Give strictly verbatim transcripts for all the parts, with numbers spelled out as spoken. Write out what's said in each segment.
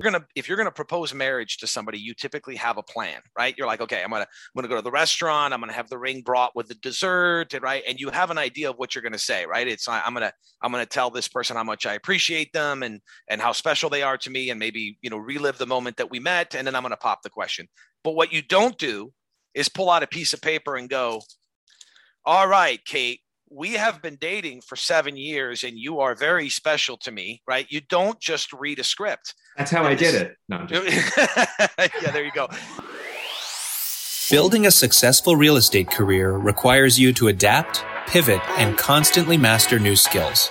We're gonna if you're gonna propose marriage to somebody, you typically have a plan, right? You're like, okay, I'm gonna I'm gonna go to the restaurant. I'm gonna have the ring brought with the dessert, right? And you have an idea of what you're gonna say, right? It's I'm gonna I'm gonna tell this person how much I appreciate them and and how special they are to me, and maybe you know relive the moment that we met, and then I'm gonna pop the question. But what you don't do is pull out a piece of paper and go, all right, Kate, we have been dating for seven years and you are very special to me, right? You don't just read a script. That's how I did it. No, I'm just yeah, there you go. Building a successful real estate career requires you to adapt, pivot, and constantly master new skills.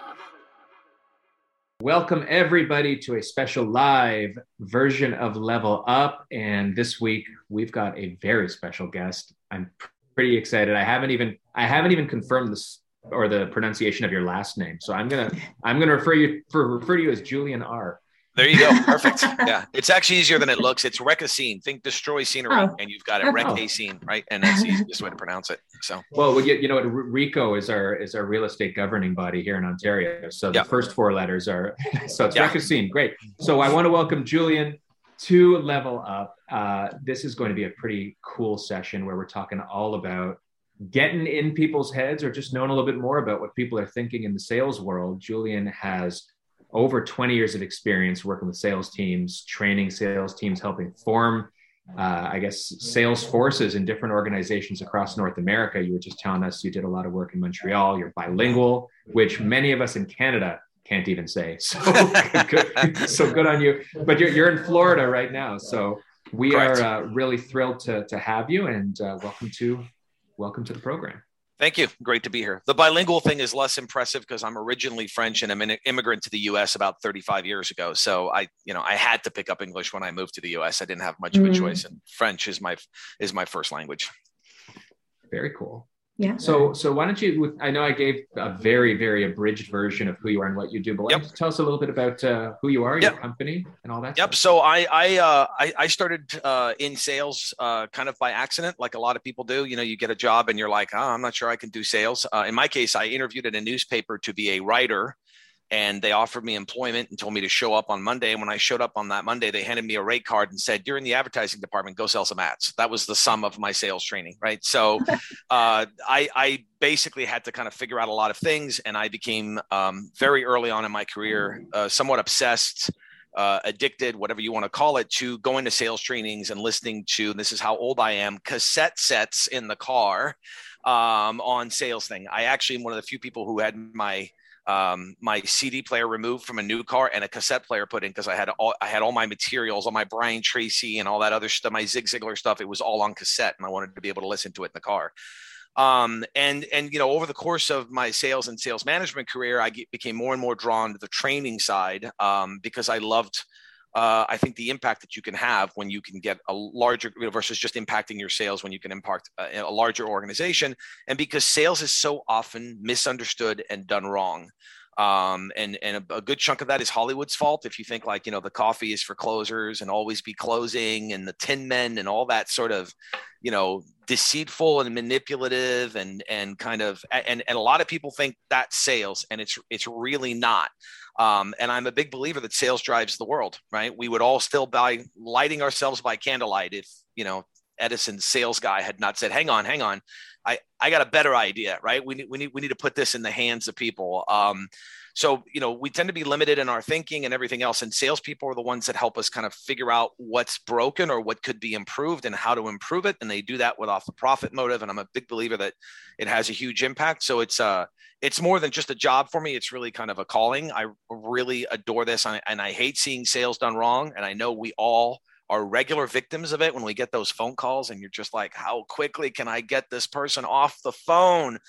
Welcome everybody to a special live version of Level Up. And this week we've got a very special guest. I'm pretty excited. I haven't even, I haven't even confirmed this or the pronunciation of your last name. So I'm going to, I'm going to refer you for, refer to you as Julian R. There you go. Perfect. Yeah. It's actually easier than it looks. It's Rekesine. Think destroy scenery. Oh, and you've got it. Rekesine, right? And that's the easiest way to pronounce it. So, well, we get, you know what? RICO is our, is our real estate governing body here in Ontario. So the yeah. first four letters are, so it's yeah. Rekesine. Great. So I want to welcome Julian to Level Up. Uh, this is going to be a pretty cool session where we're talking all about getting in people's heads or just knowing a little bit more about what people are thinking in the sales world. Julian has over twenty years of experience working with sales teams, training sales teams, helping form, uh, I guess, sales forces in different organizations across North America. You were just telling us you did a lot of work in Montreal. You're bilingual, which many of us in Canada can't even say. So, good, so good on you. But you're, you're in Florida right now. So we Correct. are uh, really thrilled to, to have you, and uh, welcome to welcome to the program. Thank you. Great to be here. The bilingual thing is less impressive because I'm originally French and I'm an immigrant to the U S about thirty-five years ago. So I, you know, I had to pick up English when I moved to the U S. I didn't have much mm. of a choice, and French is my is my first language. Very cool. Yeah. So so why don't you? I know I gave a very very abridged version of who you are and what you do, but why yep. don't you tell us a little bit about uh, who you are, yep. your company, and all that. Yep. Stuff. So I I uh, I, I started uh, in sales uh, kind of by accident, like a lot of people do. You know, you get a job and you're like, oh, I'm not sure I can do sales. Uh, in my case, I interviewed at a newspaper to be a writer, and they offered me employment and told me to show up on Monday. And when I showed up on that Monday, they handed me a rate card and said, you're in the advertising department, go sell some ads. That was the sum of my sales training, right? So uh, I, I basically had to kind of figure out a lot of things. And I became um, very early on in my career, uh, somewhat obsessed, uh, addicted, whatever you want to call it, to going to sales trainings and listening to, and this is how old I am, cassette sets in the car um, on sales thing. I actually am one of the few people who had my Um, my C D player removed from a new car and a cassette player put in, because I had all I had all my materials, all my Brian Tracy and all that other stuff, my Zig Ziglar stuff. It was all on cassette, and I wanted to be able to listen to it in the car. Um, and and you know, over the course of my sales and sales management career, I get, became more and more drawn to the training side um, because I loved. Uh, I think the impact that you can have when you can get a larger, you know, versus just impacting your sales, when you can impact a, a larger organization. And because sales is so often misunderstood and done wrong. Um, and, and a, a good chunk of that is Hollywood's fault. If you think like, you know, the coffee is for closers and always be closing, and the Tin Men and all that sort of, you know, deceitful and manipulative and, and kind of, and, and a lot of people think that's sales, and it's, it's really not. Um, and I'm a big believer that sales drives the world, right? We would all still buy lighting ourselves by candlelight if, you know, Edison's sales guy had not said, hang on, hang on. I, I got a better idea, right? We need, we need, we need to put this in the hands of people. Um, so, you know, we tend to be limited in our thinking and everything else. And salespeople are the ones that help us kind of figure out what's broken or what could be improved and how to improve it. And they do that with off the profit motive. And I'm a big believer that it has a huge impact. So it's, uh, it's more than just a job for me. It's really kind of a calling. I really adore this. And I, and I hate seeing sales done wrong. And I know we all are regular victims of it when we get those phone calls and you're just like, how quickly can I get this person off the phone?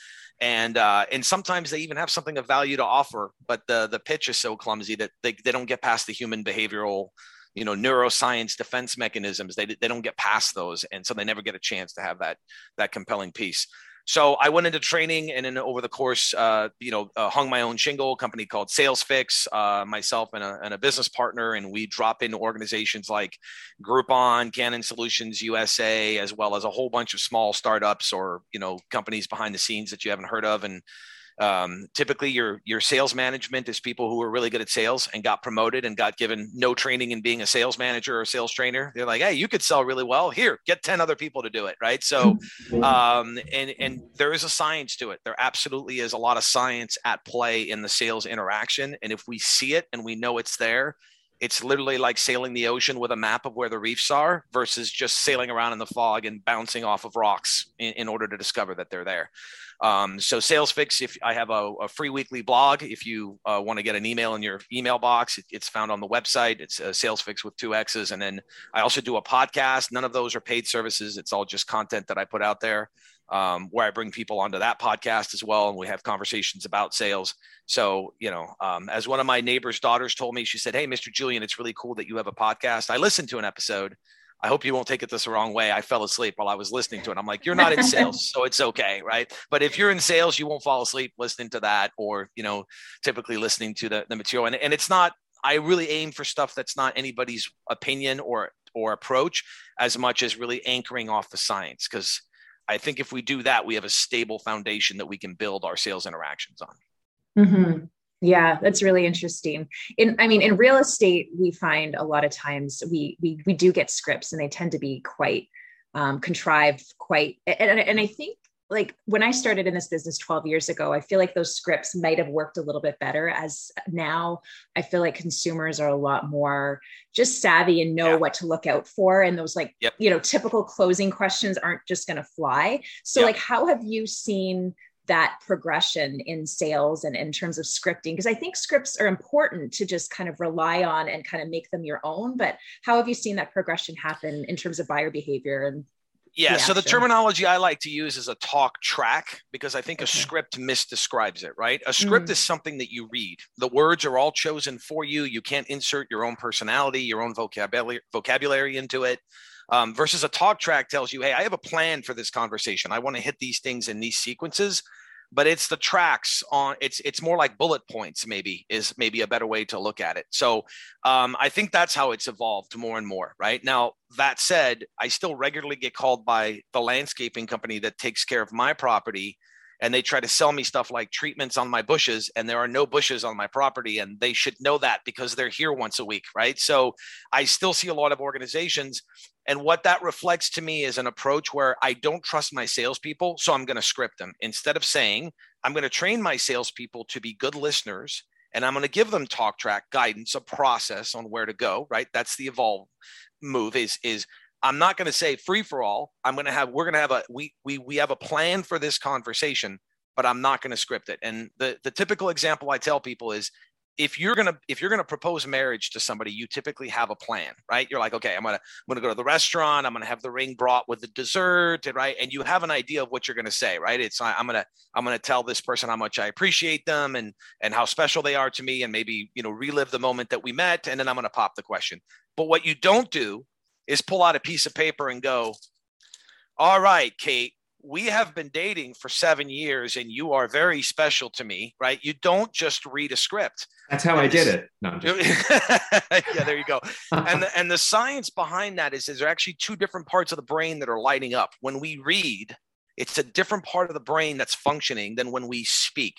And uh, and sometimes they even have something of value to offer, but the the pitch is so clumsy that they, they don't get past the human behavioral you know, neuroscience defense mechanisms. They, they don't get past those. And so they never get a chance to have that, that compelling piece. So I went into training, and then over the course, uh, you know, uh, hung my own shingle, a company called SalesFix, uh, myself and a, and a business partner. And we drop into organizations like Groupon, Canon Solutions U S A, as well as a whole bunch of small startups or, you know, companies behind the scenes that you haven't heard of. And um, typically your, your sales management is people who are really good at sales and got promoted and got given no training in being a sales manager or a sales trainer. They're like, hey, you could sell really well here, get ten other people to do it. Right. So, um, and, and there is a science to it. There absolutely is a lot of science at play in the sales interaction. And if we see it and we know it's there, it's literally like sailing the ocean with a map of where the reefs are versus just sailing around in the fog and bouncing off of rocks in, in order to discover that they're there. Um, so SalesFix, if I have a, a free weekly blog, if you uh, want to get an email in your email box, it, it's found on the website. It's uh, SalesFix with two X's. And then I also do a podcast. None of those are paid services. It's all just content that I put out there. Um, where I bring people onto that podcast as well. And we have conversations about sales. So, you know, um, as one of my neighbor's daughters told me, she said, hey, Mister Julian, it's really cool that you have a podcast. I listened to an episode. I hope you won't take it this wrong way. I fell asleep while I was listening to it. I'm like, you're not in sales, so it's okay. Right. But if you're in sales, you won't fall asleep listening to that, or, you know, typically listening to the, the material. And, and it's not, I really aim for stuff that's not anybody's opinion or, or approach as much as really anchoring off the science. Because I think if we do that, we have a stable foundation that we can build our sales interactions on. Mm-hmm. Yeah, that's really interesting. In, I mean, in real estate, we find a lot of times we we we do get scripts, and they tend to be quite um, contrived, quite. And, and I think like when I started in this business twelve years ago, I feel like those scripts might have worked a little bit better. As now, I feel like consumers are a lot more just savvy and know yeah. what to look out for. And those like, yep. you know, typical closing questions aren't just going to fly. So yep. like, how have you seen that progression in sales and in terms of scripting? Because I think scripts are important to just kind of rely on and kind of make them your own. But how have you seen that progression happen in terms of buyer behavior and Yeah, yeah. So the sure. terminology I like to use is a talk track, because I think okay. a script misdescribes it, right? A script mm-hmm. is something that you read. The words are all chosen for you. You can't insert your own personality, your own vocabulary, vocabulary into it. Um, versus a talk track tells you, hey, I have a plan for this conversation. I want to hit these things in these sequences. But it's the tracks on it's it's more like bullet points, maybe is maybe a better way to look at it. So um, I think that's how it's evolved more and more right now. That said, I still regularly get called by the landscaping company that takes care of my property, and they try to sell me stuff like treatments on my bushes, and there are no bushes on my property, and they should know that because they're here once a week. Right. So I still see a lot of organizations. And what that reflects to me is an approach where I don't trust my salespeople, so I'm going to script them. Instead of saying, I'm going to train my salespeople to be good listeners, and I'm going to give them talk track guidance, a process on where to go, right? That's the evolve move is, is I'm not going to say free for all. I'm going to have, we're going to have a, we, we, we have a plan for this conversation, but I'm not going to script it. And the, the typical example I tell people is, If you're going to if you're going to propose marriage to somebody, you typically have a plan, right? You're like, OK, I'm going to I'm going to go to the restaurant. I'm going to have the ring brought with the dessert. Right. And you have an idea of what you're going to say. Right. It's I'm going to I'm going to tell this person how much I appreciate them and and how special they are to me, and maybe, you know, relive the moment that we met. And then I'm going to pop the question. But what you don't do is pull out a piece of paper and go, all right, Kate, we have been dating for seven years and you are very special to me, right? You don't just read a script. That's how and I did it. No, I'm just yeah, there you go. and, the, and the science behind that is, is there are actually two different parts of the brain that are lighting up. When we read, it's a different part of the brain that's functioning than when we speak.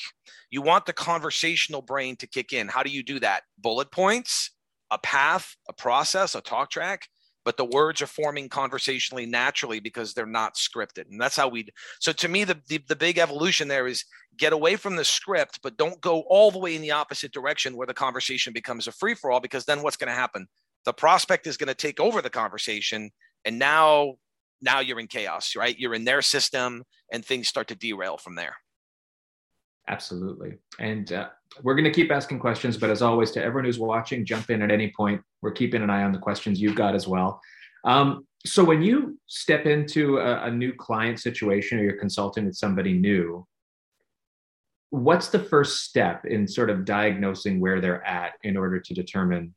You want the conversational brain to kick in. How do you do that? Bullet points, a path, a process, a talk track. But the words are forming conversationally naturally because they're not scripted. And that's how we, so to me, the, the the big evolution there is get away from the script, but don't go all the way in the opposite direction where the conversation becomes a free for all, because then what's going to happen? The prospect is going to take over the conversation. And now, now you're in chaos, right? You're in their system and things start to derail from there. Absolutely. And uh, we're going to keep asking questions, but as always, to everyone who's watching, jump in at any point. We're keeping an eye on the questions you've got as well. Um, so when you step into a, a new client situation, or you're consulting with somebody new, what's the first step in sort of diagnosing where they're at in order to determine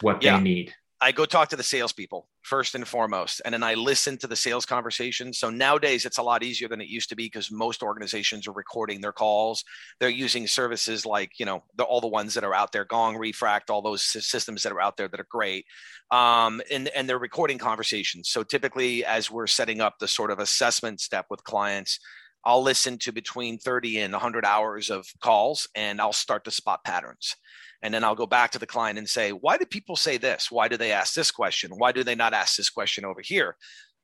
what yeah. they need? I go talk to the salespeople first and foremost, and then I listen to the sales conversation. So nowadays it's a lot easier than it used to be because most organizations are recording their calls. They're using services like, you know, the, all the ones that are out there, Gong, Refract, all those systems that are out there that are great. Um, and, and they're recording conversations. So typically as we're setting up the sort of assessment step with clients, I'll listen to between thirty and one hundred hours of calls, and I'll start to spot patterns. And then I'll go back to the client and say, why do people say this? Why do they ask this question? Why do they not ask this question over here?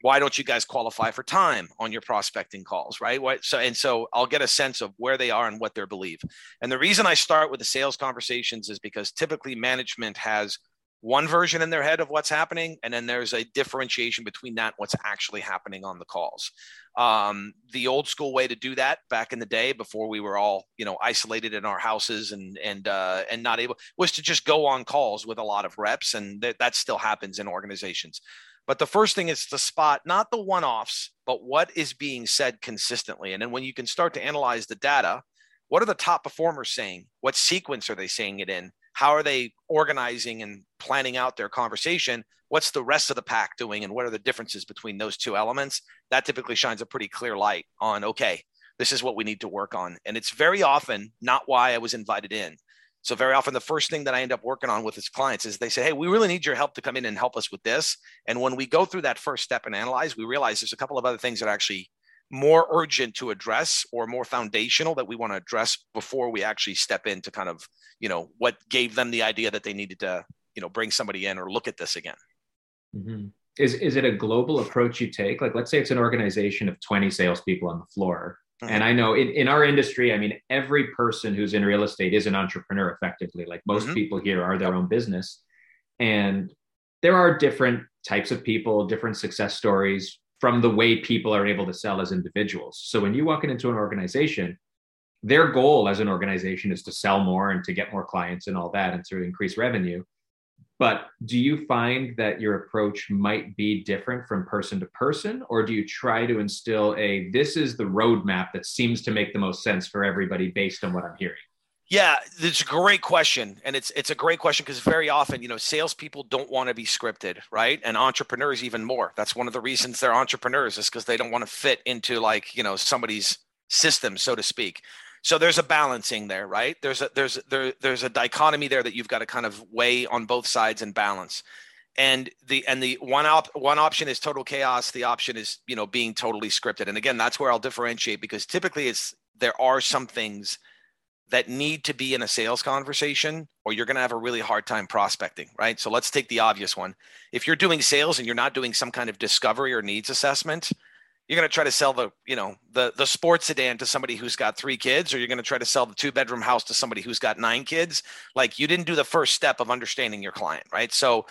Why don't you guys qualify for time on your prospecting calls, right? What, so, and so I'll get a sense of where they are and what they believe. And the reason I start with the sales conversations is because typically management has one version in their head of what's happening, and then there's a differentiation between that and what's actually happening on the calls. Um, the old school way to do that back in the day, before we were all, you know, isolated in our houses and and uh, and not able, was to just go on calls with a lot of reps, and th- that still happens in organizations. But the first thing is to spot not the one-offs, but what is being said consistently. And then when you can start to analyze the data, what are the top performers saying? What sequence are they saying it in? How are they organizing and planning out their conversation? What's the rest of the pack doing? And what are the differences between those two elements? That typically shines a pretty clear light on, okay, this is what we need to work on. And it's very often not why I was invited in. So very often the first thing that I end up working on with his clients is they say, hey, we really need your help to come in and help us with this. And when we go through that first step and analyze, we realize there's a couple of other things that are actually more urgent to address or more foundational that we want to address before we actually step into kind of, you know, what gave them the idea that they needed to, you know, bring somebody in or look at this again. Mm-hmm. Is is it a global approach you take? Like, let's say it's an organization of twenty salespeople on the floor. Mm-hmm. And I know in, in our industry, I mean, every person who's in real estate is an entrepreneur effectively. Like most mm-hmm. people here are their own business. And there are different types of people, different success stories from the way people are able to sell as individuals. So when you walk into an organization, their goal as an organization is to sell more and to get more clients and all that and to increase revenue. But do you find that your approach might be different from person to person, or do you try to instill a, this is the roadmap that seems to make the most sense for everybody based on what I'm hearing? Yeah, it's a great question. And it's it's a great question because very often, you know, salespeople don't want to be scripted, right? And entrepreneurs even more. That's one of the reasons they're entrepreneurs is because they don't want to fit into like, you know, somebody's system, so to speak. So there's a balancing there, right? There's a there's there there's a dichotomy there that you've got to kind of weigh on both sides and balance. And the and the one op, one option is total chaos. The option is, you know, being totally scripted. And again, that's where I'll differentiate because typically it's there are some things that need to be in a sales conversation or you're going to have a really hard time prospecting, right? So let's take the obvious one. If you're doing sales and you're not doing some kind of discovery or needs assessment, you're going to try to sell the, you know, the, the sports sedan to somebody who's got three kids, or you're going to try to sell the two bedroom house to somebody who's got nine kids. Like you didn't do the first step of understanding your client, right? So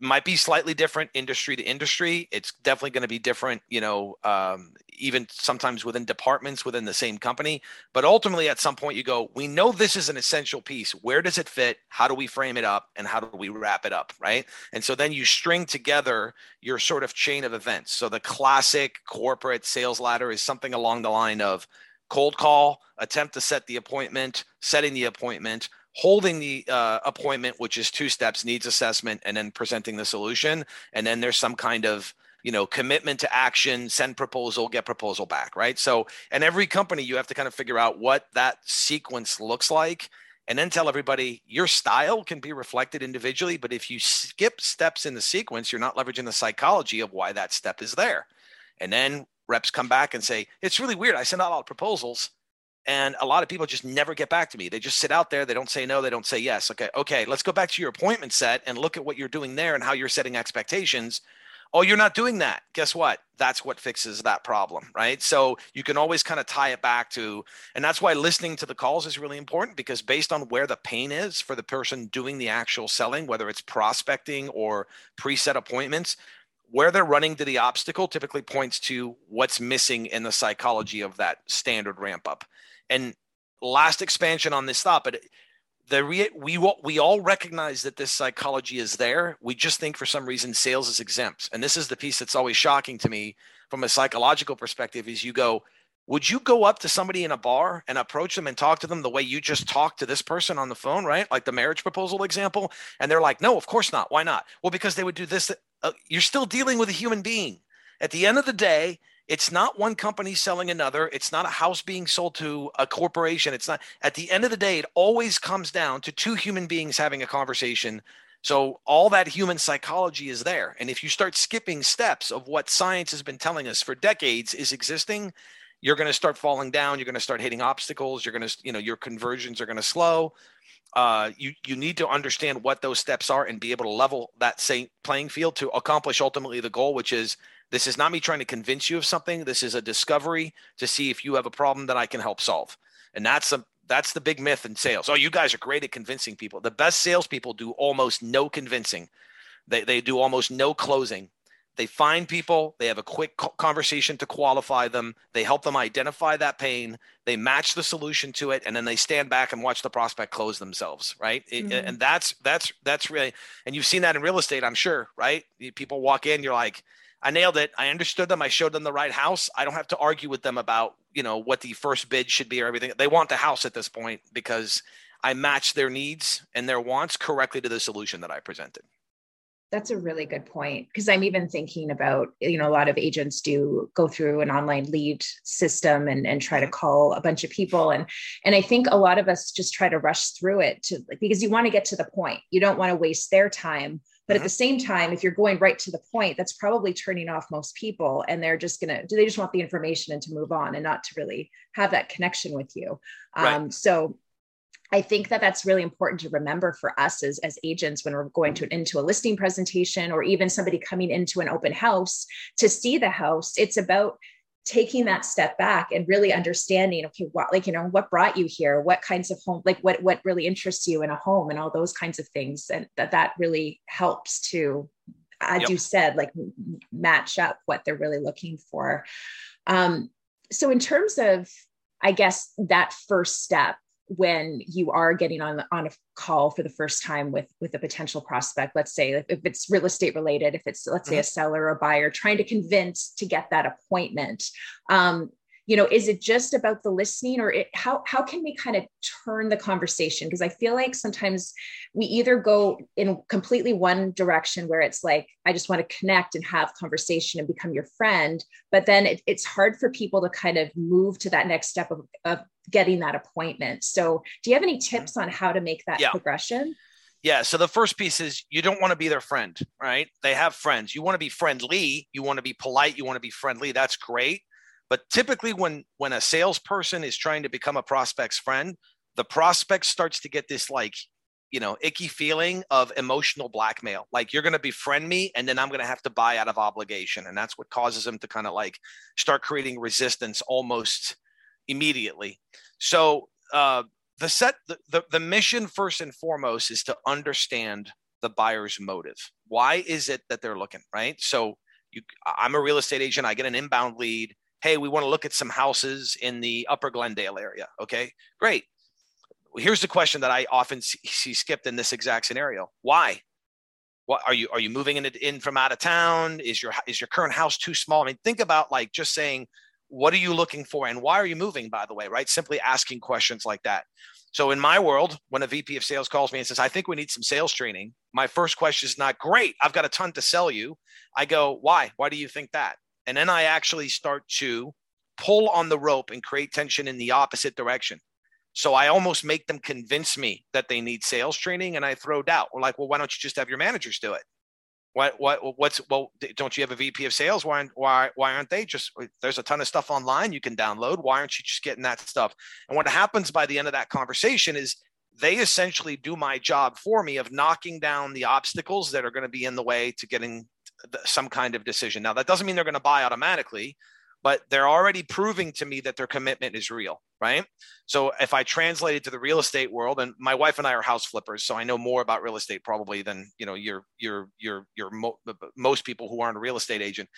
might be slightly different industry to industry. It's definitely going to be different, you know, um, even sometimes within departments within the same company. But ultimately, at some point, you go, we know this is an essential piece. Where does it fit? How do we frame it up? And how do we wrap it up? Right. And so then you string together your sort of chain of events. So the classic corporate sales ladder is something along the line of cold call, attempt to set the appointment, setting the appointment, holding the uh, appointment, which is two steps, needs assessment, and then presenting the solution. And then there's some kind of, you know, commitment to action, send proposal, get proposal back, right? So, and every company, you have to kind of figure out what that sequence looks like and then tell everybody your style can be reflected individually. But if you skip steps in the sequence, you're not leveraging the psychology of why that step is there. And then reps come back and say, it's really weird. I send out all the proposals, and a lot of people just never get back to me. They just sit out there. They don't say no. They don't say yes. Okay, okay, let's go back to your appointment set and look at what you're doing there and how you're setting expectations. Oh, you're not doing that. Guess what? That's what fixes that problem, right? So you can always kind of tie it back to, and that's why listening to the calls is really important, because based on where the pain is for the person doing the actual selling, whether it's prospecting or preset appointments, where they're running to the obstacle typically points to what's missing in the psychology of that standard ramp up. And last expansion on this thought, but the re- we we all recognize that this psychology is there. We just think for some reason sales is exempt. And this is the piece that's always shocking to me from a psychological perspective is you go, Would you go up to somebody in a bar and approach them and talk to them the way you just talked to this person on the phone, right? Like the marriage proposal example. And they're like, no, of course not. Why not? Well, because they would do this. Uh, you're still dealing with a human being. At the end of the day, it's not one company selling another. It's not a house being sold to a corporation. It's not. At the end of the day, it always comes down to two human beings having a conversation. So all that human psychology is there. And if you start skipping steps of what science has been telling us for decades is existing, you're going to start falling down. You're going to start hitting obstacles. You're going to, you know, your conversions are going to slow. Uh, you you need to understand what those steps are and be able to level that same playing field to accomplish ultimately the goal, which is this is not me trying to convince you of something. This is a discovery to see if you have a problem that I can help solve. And that's a, that's the big myth in sales. Oh, you guys are great at convincing people. The best salespeople do almost no convincing. They they do almost no closing. They find people, they have a quick conversation to qualify them. They help them identify that pain. They match the solution to it. And then they stand back and watch the prospect close themselves. Right. Mm-hmm. It, and that's, that's, that's really, and you've seen that in real estate, I'm sure. Right. People walk in, you're like, I nailed it. I understood them. I showed them the right house. I don't have to argue with them about, you know, what the first bid should be or everything. They want the house at this point because I matched their needs and their wants correctly to the solution that I presented. That's a really good point, because I'm even thinking about, you know, a lot of agents do go through an online lead system and, and try to call a bunch of people. And, and I think a lot of us just try to rush through it to, like, because you want to get to the point. You don't want to waste their time. But mm-hmm. at the same time, if you're going right to the point, that's probably turning off most people, and they're just going to, do they just want the information and to move on and not to really have that connection with you. Right. Um, so I think that that's really important to remember for us as, as agents when we're going to into a listing presentation or even somebody coming into an open house to see the house. It's about taking that step back and really understanding, okay, what, like, you know, what brought you here? What kinds of home, like what, what really interests you in a home and all those kinds of things. And that, that really helps to, as yep. you said, like match up what they're really looking for. Um, so in terms of, I guess, that first step, when you are getting on on a call for the first time with, with a potential prospect, let's say if, if it's real estate related, if it's, let's say, a seller or a buyer trying to convince to get that appointment, um, you know, is it just about the listening, or it, how, how can we kind of turn the conversation? Because I feel like sometimes we either go in completely one direction where it's like, I just want to connect and have conversation and become your friend. But then it, it's hard for people to kind of move to that next step of, of getting that appointment. So do you have any tips on how to make that yeah. progression? Yeah. So the first piece is you don't want to be their friend, right? They have friends. You want to be friendly. You want to be polite. You want to be friendly. That's great. But typically when, when a salesperson is trying to become a prospect's friend, the prospect starts to get this, like, you know, icky feeling of emotional blackmail. Like, you're going to befriend me and then I'm going to have to buy out of obligation. And that's what causes them to kind of like start creating resistance almost immediately. So uh, the set, the, the, the mission first and foremost is to understand the buyer's motive. Why is it that they're looking, right? So you, I'm a real estate agent. I get an inbound lead. Hey, we want to look at some houses in the upper Glendale area. Okay, great. Here's the question that I often see skipped in this exact scenario. Why? What are you, are you moving in, in from out of town? Is your, is your current house too small? I mean, think about, like, just saying, what are you looking for? And why are you moving, by the way, right? Simply asking questions like that. So in my world, when a V P of sales calls me and says, I think we need some sales training, my first question is not, great, I've got a ton to sell you. I go, why? Why do you think that? And then I actually start to pull on the rope and create tension in the opposite direction. So I almost make them convince me that they need sales training, and I throw doubt. We're like, well, why don't you just have your managers do it? What, what, what's, well, don't you have a V P of sales? Why, why, why aren't they just, there's a ton of stuff online you can download. Why aren't you just getting that stuff? And what happens by the end of that conversation is they essentially do my job for me of knocking down the obstacles that are going to be in the way to getting some kind of decision. Now, that doesn't mean they're going to buy automatically, but they're already proving to me that their commitment is real, right? So if I translate it to the real estate world, and my wife and I are house flippers, so I know more about real estate probably than, you know, your, your, your, your mo- most people who aren't a real estate agent.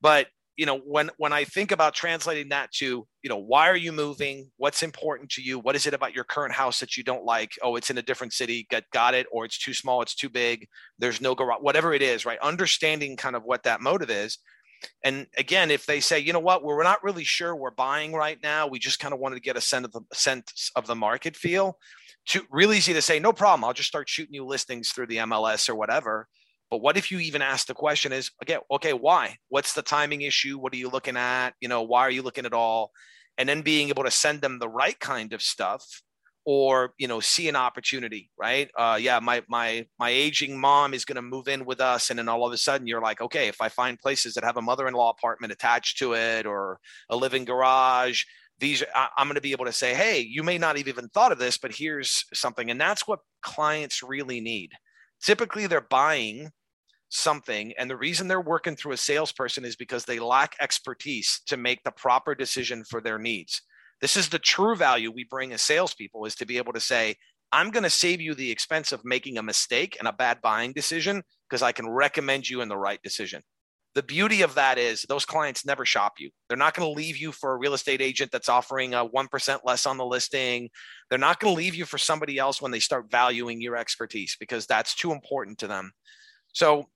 But, you know, when, when I think about translating that to, you know, why are you moving? What's important to you? What is it about your current house that you don't like? Oh, it's in a different city. Got, got it. Or it's too small. It's too big. There's no garage, whatever it is, right? Understanding kind of what that motive is. And again, if they say, you know what, we're not really sure we're buying right now, we just kind of wanted to get a sense of the, sense of the market feel, to, real easy to say, no problem, I'll just start shooting you listings through the M L S or whatever. But what if you even ask the question is, okay, okay, why? What's the timing issue? What are you looking at? You know, why are you looking at all? And then being able to send them the right kind of stuff, or, you know, see an opportunity, right? Uh, yeah, my my my aging mom is going to move in with us. And then all of a sudden you're like, okay, if I find places that have a mother-in-law apartment attached to it or a living garage, these I, I'm going to be able to say, hey, you may not have even thought of this, but here's something. And that's what clients really need. Typically they're buying something, and the reason they're working through a salesperson is because they lack expertise to make the proper decision for their needs. This is the true value we bring as salespeople, is to be able to say, I'm going to save you the expense of making a mistake and a bad buying decision because I can recommend you in the right decision. The beauty of that is those clients never shop you. They're not going to leave you for a real estate agent that's offering a one percent less on the listing. They're not going to leave you for somebody else when they start valuing your expertise, because that's too important to them. So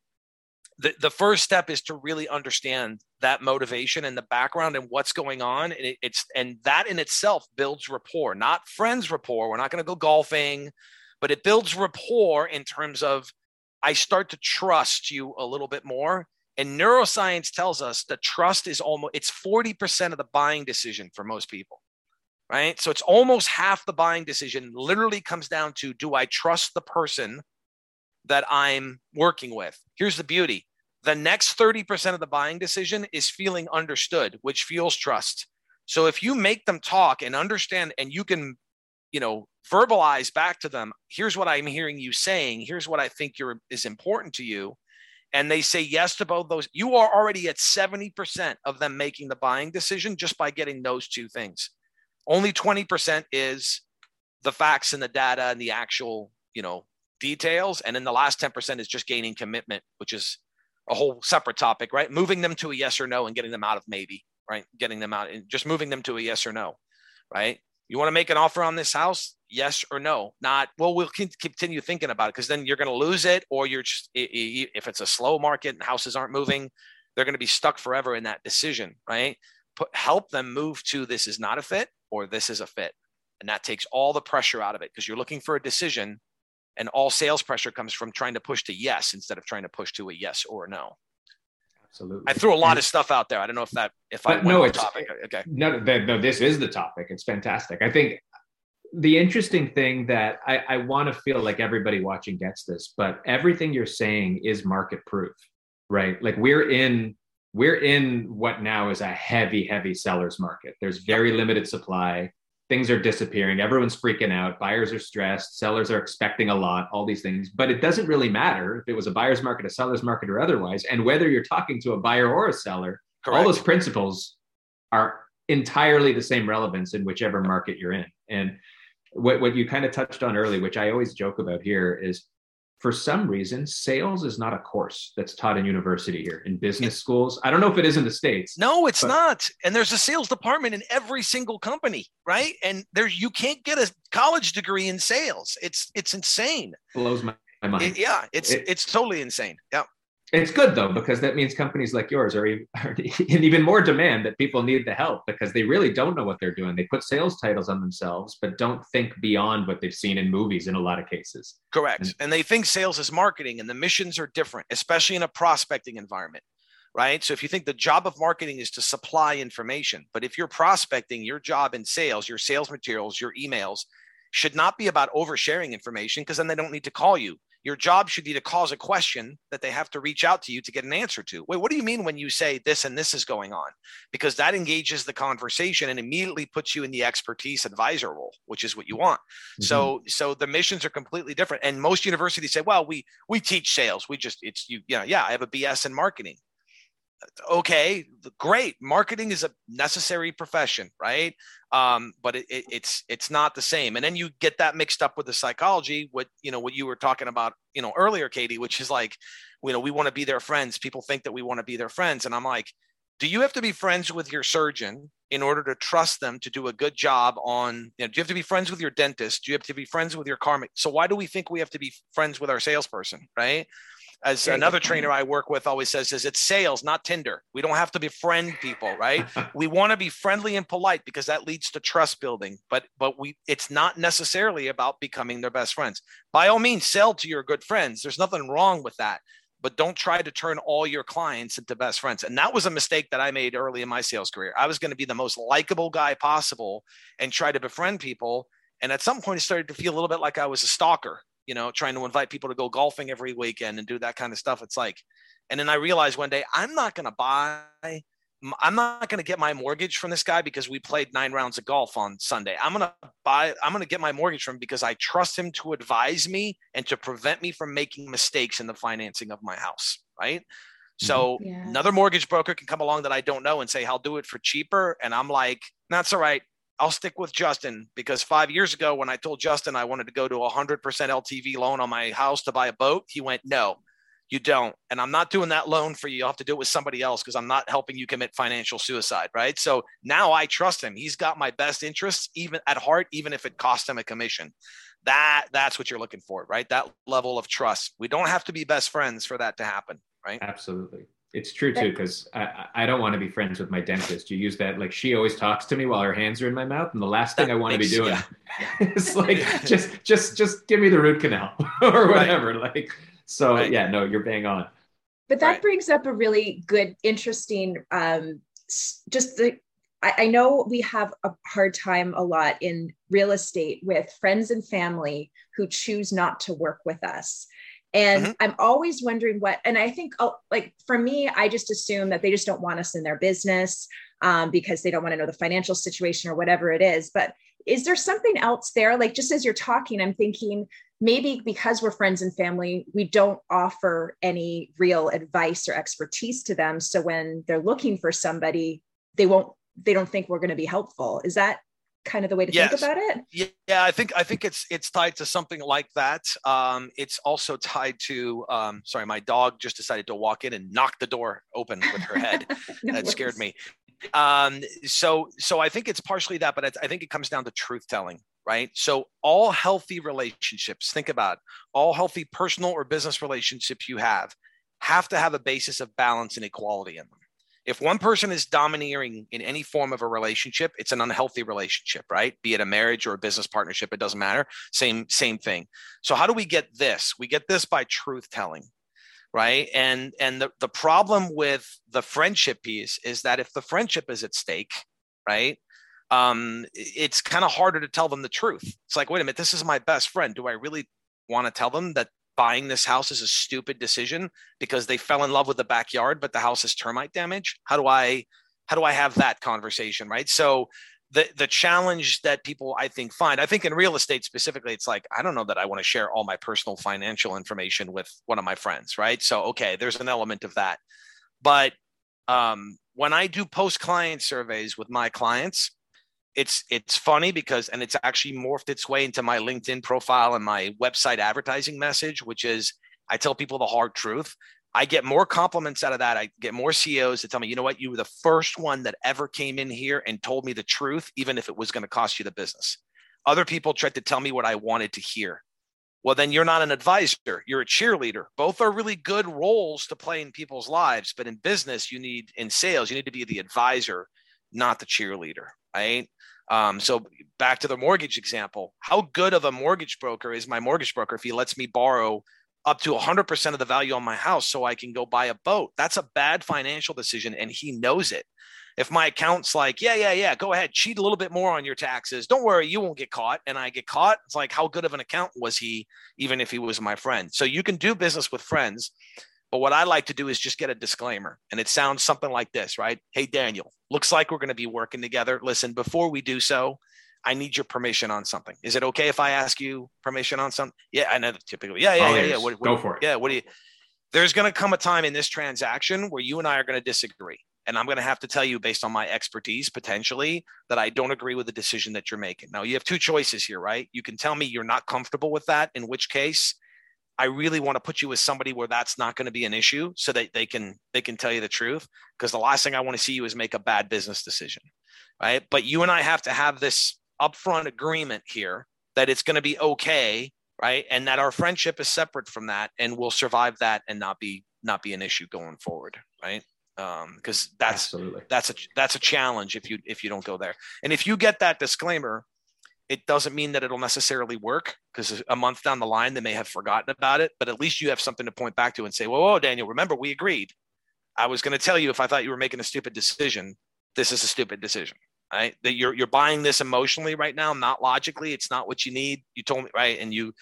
the, the first step is to really understand that motivation and the background and what's going on. And it, it's, and that in itself builds rapport, not friends rapport. We're not going to go golfing, but it builds rapport in terms of, I start to trust you a little bit more. And neuroscience tells us that trust is almost, it's forty percent of the buying decision for most people, right? So it's almost half the buying decision literally comes down to, do I trust the person that I'm working with? Here's the beauty. The next thirty percent of the buying decision is feeling understood, which fuels trust. So if you make them talk and understand, and you can, you know, verbalize back to them, here's what I'm hearing you saying, here's what I think you're, is important to you, and they say yes to both those, you are already at seventy percent of them making the buying decision just by getting those two things. Only twenty percent is the facts and the data and the actual, you know, details. And then the last ten percent is just gaining commitment, which is a whole separate topic, right? Moving them to a yes or no and getting them out of maybe, right? Getting them out and just moving them to a yes or no, right? You want to make an offer on this house? Yes or no? Not, well, we'll continue thinking about it, because then you're going to lose it, or you're just, if it's a slow market and houses aren't moving, they're going to be stuck forever in that decision, right? Put, help them move to, this is not a fit, or this is a fit. And that takes all the pressure out of it, because you're looking for a decision. And all sales pressure comes from trying to push to yes instead of trying to push to a yes or a no. Absolutely. I threw a lot of stuff out there. I don't know if that, if I went no, off it's, topic. Okay. No, no, this is the topic. It's fantastic. I think the interesting thing that I, I want to feel like everybody watching gets this, but everything you're saying is market proof, right? Like we're in, we're in what now is a heavy, heavy seller's market. There's very yep. limited supply. Things are disappearing. Everyone's freaking out. Buyers are stressed. Sellers are expecting a lot, all these things. But it doesn't really matter if it was a buyer's market, a seller's market, or otherwise. And whether you're talking to a buyer or a seller, correct, all those principles are entirely the same relevance in whichever market you're in. And what, what you kind of touched on early, which I always joke about here, is for some reason, sales is not a course that's taught in university here, in business schools. I don't know if it is in the States. No, it's but- not. And there's a sales department in every single company, right? And there, you can't get a college degree in sales. It's it's insane. Blows my, my mind. It, yeah, it's it, it's totally insane. Yeah. It's good though, because that means companies like yours are even, are in even more demand that people need the help, because they really don't know what they're doing. They put sales titles on themselves, but don't think beyond what they've seen in movies in a lot of cases. Correct. And, and they think sales is marketing, and the missions are different, especially in a prospecting environment, right? So if you think the job of marketing is to supply information, but if you're prospecting, your job in sales, your sales materials, your emails should not be about oversharing information, because then they don't need to call you. Your job should be to cause a question that they have to reach out to you to get an answer to. Wait, what do you mean when you say this and this is going on? Because that engages the conversation and immediately puts you in the expertise advisor role, which is what you want. Mm-hmm. So, so the missions are completely different. And most universities say, well, we, we teach sales. We just, it's, you, you know, yeah, I have a B S in marketing. Okay, great. Marketing is a necessary profession, right? Um, but it, it, it's it's not the same. And then you get that mixed up with the psychology, what you know, what you were talking about, you know, earlier, Katie, which is like, you know, we want to be their friends. People think that we want to be their friends, and I'm like, do you have to be friends with your surgeon in order to trust them to do a good job on? You know, do you have to be friends with your dentist? Do you have to be friends with your karmic? So why do we think we have to be friends with our salesperson, right? as another trainer I work with always says, is it's sales, not Tinder. We don't have to befriend people, right? We want to be friendly and polite because that leads to trust building. But but we it's not necessarily about becoming their best friends. By all means, sell to your good friends. There's nothing wrong with that. But don't try to turn all your clients into best friends. And that was a mistake that I made early in my sales career. I was going to be the most likable guy possible and try to befriend people. And at some point, it started to feel a little bit like I was a stalker, you know, trying to invite people to go golfing every weekend and do that kind of stuff. It's like, and then I realized one day, I'm not going to buy, I'm not going to get my mortgage from this guy because we played nine rounds of golf on Sunday. I'm going to buy, I'm going to get my mortgage from him because I trust him to advise me and to prevent me from making mistakes in the financing of my house. Right. So yeah. Another mortgage broker can come along that I don't know and say, I'll do it for cheaper. And I'm like, that's all right. I'll stick with Justin because five years ago when I told Justin I wanted to go to a one hundred percent L T V loan on my house to buy a boat, he went, no, you don't. And I'm not doing that loan for you. You'll have to do it with somebody else because I'm not helping you commit financial suicide, right? So now I trust him. He's got my best interests even at heart, even if it costs him a commission. That That's what you're looking for, right? That level of trust. We don't have to be best friends for that to happen, right? Absolutely. It's true too, because I, I don't want to be friends with my dentist. You use that, like she always talks to me while her hands are in my mouth, and the last thing I want to be doing yeah. is like just just just give me the root canal or whatever. Right. Like so, right. yeah, no, you're bang on. But that right. brings up a really good, interesting. Um, just the I, I know we have a hard time a lot in real estate with friends and family who choose not to work with us. And mm-hmm. I'm always wondering what, and I think oh, like for me, I just assume that they just don't want us in their business um, because they don't want to know the financial situation or whatever it is. But is there something else there? Like just as you're talking, I'm thinking maybe because we're friends and family, we don't offer any real advice or expertise to them. So when they're looking for somebody, they won't, they don't think we're going to be helpful. Is that kind of the way to yes. think about it? Yeah, I think I think it's it's tied to something like that. Um, it's also tied to, um, sorry, my dog just decided to walk in and knock the door open with her head. no that worries. Scared me. Um, so so I think it's partially that, but I think it comes down to truth telling, right? So all healthy relationships, think about it, all healthy personal or business relationships you have, have to have a basis of balance and equality in them. If one person is domineering in any form of a relationship, it's an unhealthy relationship, right? Be it a marriage or a business partnership, it doesn't matter. Same, same thing. So how do we get this? We get this by truth telling, right? And and the, the problem with the friendship piece is that if the friendship is at stake, right? Um, it's kind of harder to tell them the truth. It's like, wait a minute, this is my best friend. Do I really want to tell them that buying this house is a stupid decision because they fell in love with the backyard, but the house is termite damage? How do I, how do I have that conversation? Right. So the, the challenge that people I think find, I think in real estate specifically, it's like, I don't know that I want to share all my personal financial information with one of my friends. Right. So, okay, there's an element of that. But um, when I do post client surveys with my clients, It's it's funny because, and it's actually morphed its way into my LinkedIn profile and my website advertising message, which is I tell people the hard truth. I get more compliments out of that. I get more C E Os that tell me, you know what, you were the first one that ever came in here and told me the truth, even if it was going to cost you the business. Other people tried to tell me what I wanted to hear. Well, then you're not an advisor. You're a cheerleader. Both are really good roles to play in people's lives. But in business, you need, in sales, you need to be the advisor, not the cheerleader, right? Um, so back to the mortgage example, how good of a mortgage broker is my mortgage broker if he lets me borrow up to one hundred percent of the value on my house so I can go buy a boat? That's a bad financial decision, and he knows it. If my account's like, yeah, yeah, yeah, go ahead, cheat a little bit more on your taxes. Don't worry, you won't get caught. And I get caught. It's like, how good of an accountant was he, even if he was my friend? So you can do business with friends. But what I like to do is just get a disclaimer. And it sounds something like this, right? Hey, Daniel, looks like we're going to be working together. Listen, before we do so, I need your permission on something. Is it okay if I ask you permission on something? Yeah, I know typically. Yeah, yeah, oh, yeah, yeah. yeah. What, what, Go for it. Yeah, what do you, there's going to come a time in this transaction where you and I are going to disagree. And I'm going to have to tell you based on my expertise, potentially, that I don't agree with the decision that you're making. Now, you have two choices here, right? You can tell me you're not comfortable with that, in which case I really want to put you with somebody where that's not going to be an issue so that they can they can tell you the truth, because the last thing I want to see you is make a bad business decision, right? But you and I have to have this upfront agreement here that it's going to be okay right? And that our friendship is separate from that and will survive that and not be not be an issue going forward, right? Um, because that's Absolutely. that's a that's a challenge if you if you don't go there. And if you get that disclaimer, it doesn't mean that it'll necessarily work, because a month down the line they may have forgotten about it. But at least you have something to point back to and say, "Whoa, whoa, Daniel, remember we agreed. I was going to tell you if I thought you were making a stupid decision. This is a stupid decision, right? That you're you're buying this emotionally right now, not logically. It's not what you need. You told me, right?" And you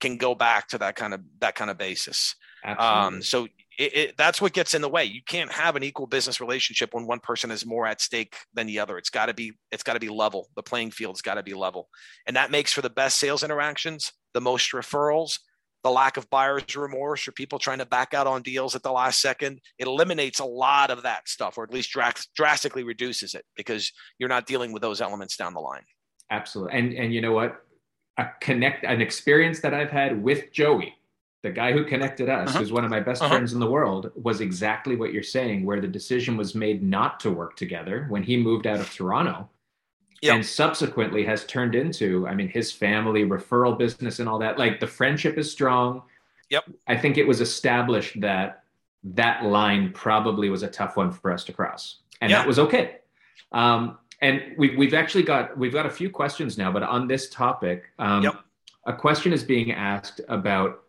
can go back to that kind of that kind of basis. Absolutely. Um, so. It, it, that's what gets in the way. You can't have an equal business relationship when one person is more at stake than the other. It's got to be, it's got to be level. The playing field's got to be level. And that makes for the best sales interactions, the most referrals, the lack of buyer's remorse or people trying to back out on deals at the last second. It eliminates a lot of that stuff, or at least dr- drastically reduces it, because you're not dealing with those elements down the line. Absolutely. And, and you know what? A connect, an experience that I've had with Joey, the guy who connected us, uh-huh. who's one of my best uh-huh. friends in the world, was exactly what you're saying, where the decision was made not to work together when he moved out of Toronto, yep. and subsequently has turned into, I mean, his family, referral business and all that. Like, the friendship is strong. Yep. I think it was established that that line probably was a tough one for us to cross, and yep. that was okay. Um, and we've, we've actually got, we've got a few questions now, but on this topic, um, yep. a question is being asked about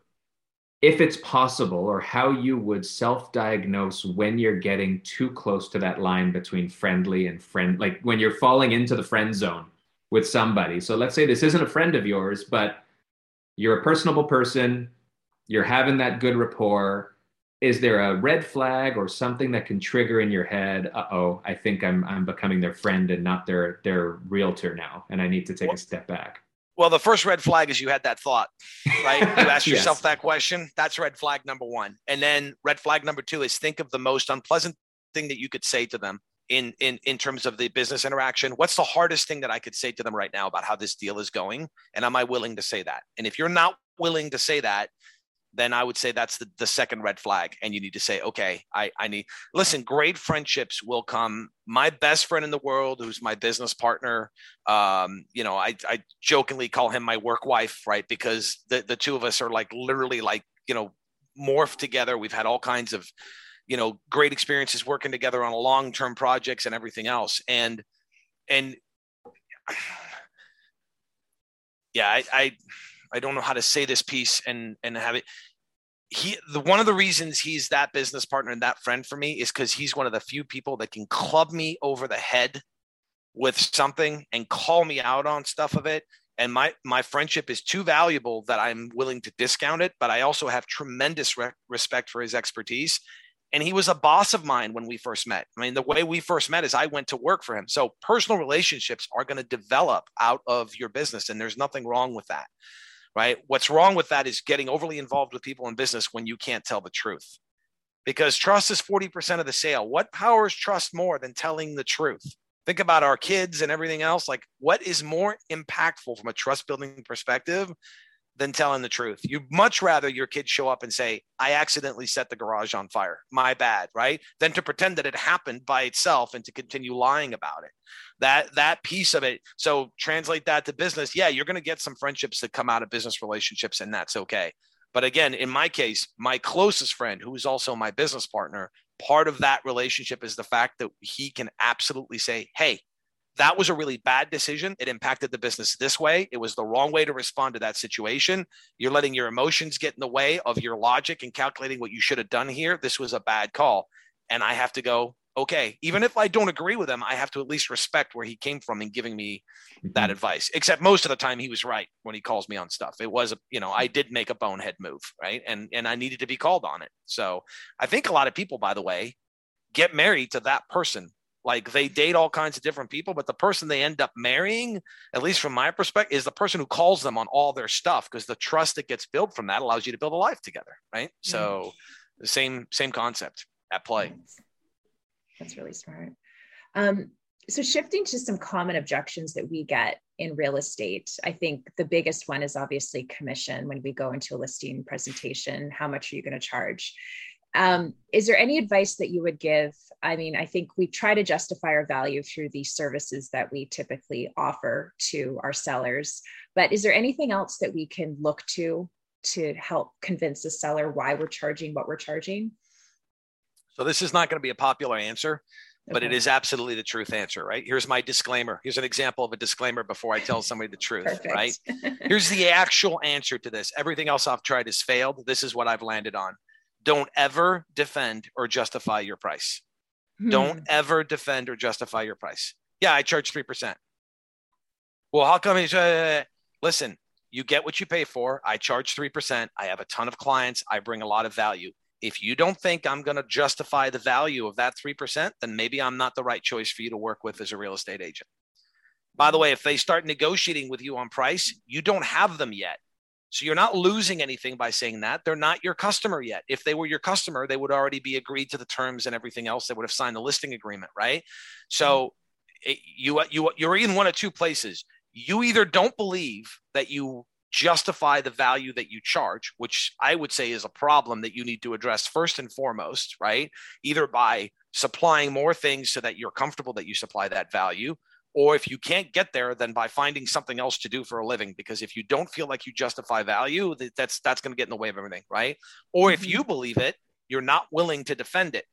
if it's possible, or how you would self-diagnose when you're getting too close to that line between friendly and friend, like when you're falling into the friend zone with somebody. So let's say this isn't a friend of yours, but you're a personable person, you're having that good rapport. Is there a red flag or something that can trigger in your head, uh-oh, I think I'm I'm becoming their friend and not their their realtor now, and I need to take a step back? Well, the first red flag is you had that thought, right? You asked yes. yourself that question. That's red flag number one. And then red flag number two is think of the most unpleasant thing that you could say to them in, in, in terms of the business interaction. What's the hardest thing that I could say to them right now about how this deal is going? And am I willing to say that? And if you're not willing to say that, then I would say that's the, the second red flag. And you need to say, okay, I, I need, listen, great friendships will come. My best friend in the world, who's my business partner, um, you know, I, I jokingly call him my work wife, right? Because the, the two of us are like literally like, you know, morphed together. We've had all kinds of, you know, great experiences working together on long-term projects and everything else. And, and yeah, I, I, I don't know how to say this piece and, and have it. He, the, one of the reasons he's that business partner and that friend for me is because he's one of the few people that can club me over the head with something and call me out on stuff of it. And my, my friendship is too valuable that I'm willing to discount it, but I also have tremendous re- respect for his expertise. And he was a boss of mine when we first met. I mean, the way we first met is I went to work for him. So personal relationships are going to develop out of your business, and there's nothing wrong with that. Right? What's wrong with that is getting overly involved with people in business when you can't tell the truth, because trust is forty percent of the sale. What powers trust more than telling the truth? Think about our kids and everything else. Like, what is more impactful from a trust building perspective than telling the truth? You'd much rather your kids show up and say, I accidentally set the garage on fire, my bad, right? Than to pretend that it happened by itself and to continue lying about it. That, that piece of it. So translate that to business. Yeah, you're going to get some friendships that come out of business relationships, and that's okay. But again, in my case, my closest friend, who is also my business partner, part of that relationship is the fact that he can absolutely say, hey, that was a really bad decision. It impacted the business this way. It was the wrong way to respond to that situation. You're letting your emotions get in the way of your logic and calculating what you should have done here. This was a bad call. And I have to go, okay, even if I don't agree with him, I have to at least respect where he came from in giving me that advice. Except most of the time he was right when he calls me on stuff. It was, a, you know, I did make a bonehead move, right? And, and I needed to be called on it. So I think a lot of people, by the way, get married to that person. Like, they date all kinds of different people, but the person they end up marrying, at least from my perspective, is the person who calls them on all their stuff, because the trust that gets built from that allows you to build a life together, right? Mm-hmm. So the same same concept at play. Nice. That's really smart. Um, so shifting to some common objections that we get in real estate, I think the biggest one is obviously commission. When we go into a listing presentation, how much are you going to charge? Um, is there any advice that you would give? I mean, I think we try to justify our value through the services that we typically offer to our sellers, But is there anything else that we can look to to help convince the seller why we're charging what we're charging? So this is not going to be a popular answer, but okay. It is absolutely the truth answer, right? Here's my disclaimer. Here's an example of a disclaimer before I tell somebody the truth, right? Here's the actual answer to this. Everything else I've tried has failed. This is what I've landed on. Don't ever defend or justify your price. Hmm. Don't ever defend or justify your price. Yeah, I charge three percent. Well, how come? Uh, listen, you get what you pay for. I charge three percent. I have a ton of clients. I bring a lot of value. If you don't think I'm going to justify the value of that three percent, then maybe I'm not the right choice for you to work with as a real estate agent. By the way, if they start negotiating with you on price, you don't have them yet. So you're not losing anything by saying that. They're not your customer yet. If they were your customer, they would already be agreed to the terms and everything else. They would have signed the listing agreement, right? So it, you, you, you're in one of two places. You either don't believe that you justify the value that you charge, which I would say is a problem that you need to address first and foremost, right? Either by supplying more things so that you're comfortable that you supply that value, or if you can't get there, then by finding something else to do for a living, because if you don't feel like you justify value, that's that's going to get in the way of everything, right? Or if you believe it, you're not willing to defend it.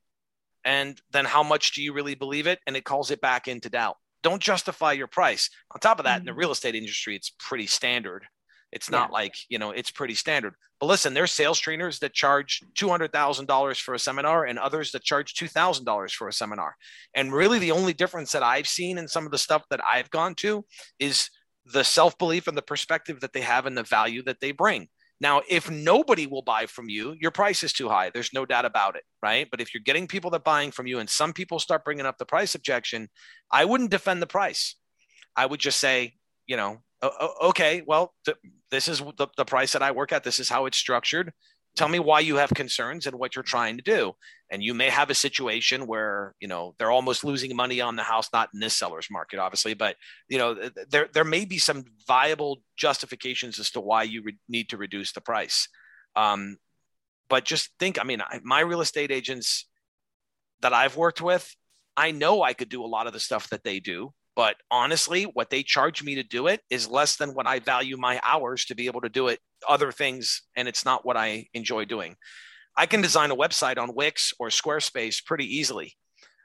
And then how much do you really believe it? And it calls it back into doubt. Don't justify your price. On top of that, in the real estate industry, it's pretty standard. It's not yeah. like, you know, it's pretty standard. But listen, there's sales trainers that charge two hundred thousand dollars for a seminar and others that charge two thousand dollars for a seminar. And really the only difference that I've seen in some of the stuff that I've gone to is the self-belief and the perspective that they have and the value that they bring. Now, if nobody will buy from you, your price is too high. There's no doubt about it, right? But if you're getting people that are buying from you and some people start bringing up the price objection, I wouldn't defend the price. I would just say, you know, okay, well, th- this is the, the price that I work at. This is how it's structured. Tell me why you have concerns and what you're trying to do. And you may have a situation where, you know, they're almost losing money on the house, not in this seller's market, obviously, but, you know, th- there, there may be some viable justifications as to why you re- need to reduce the price. Um, but just think, I mean, I, my real estate agents that I've worked with, I know I could do a lot of the stuff that they do. But honestly, what they charge me to do it is less than what I value my hours to be able to do it, other things, and it's not what I enjoy doing. I can design a website on Wix or Squarespace pretty easily.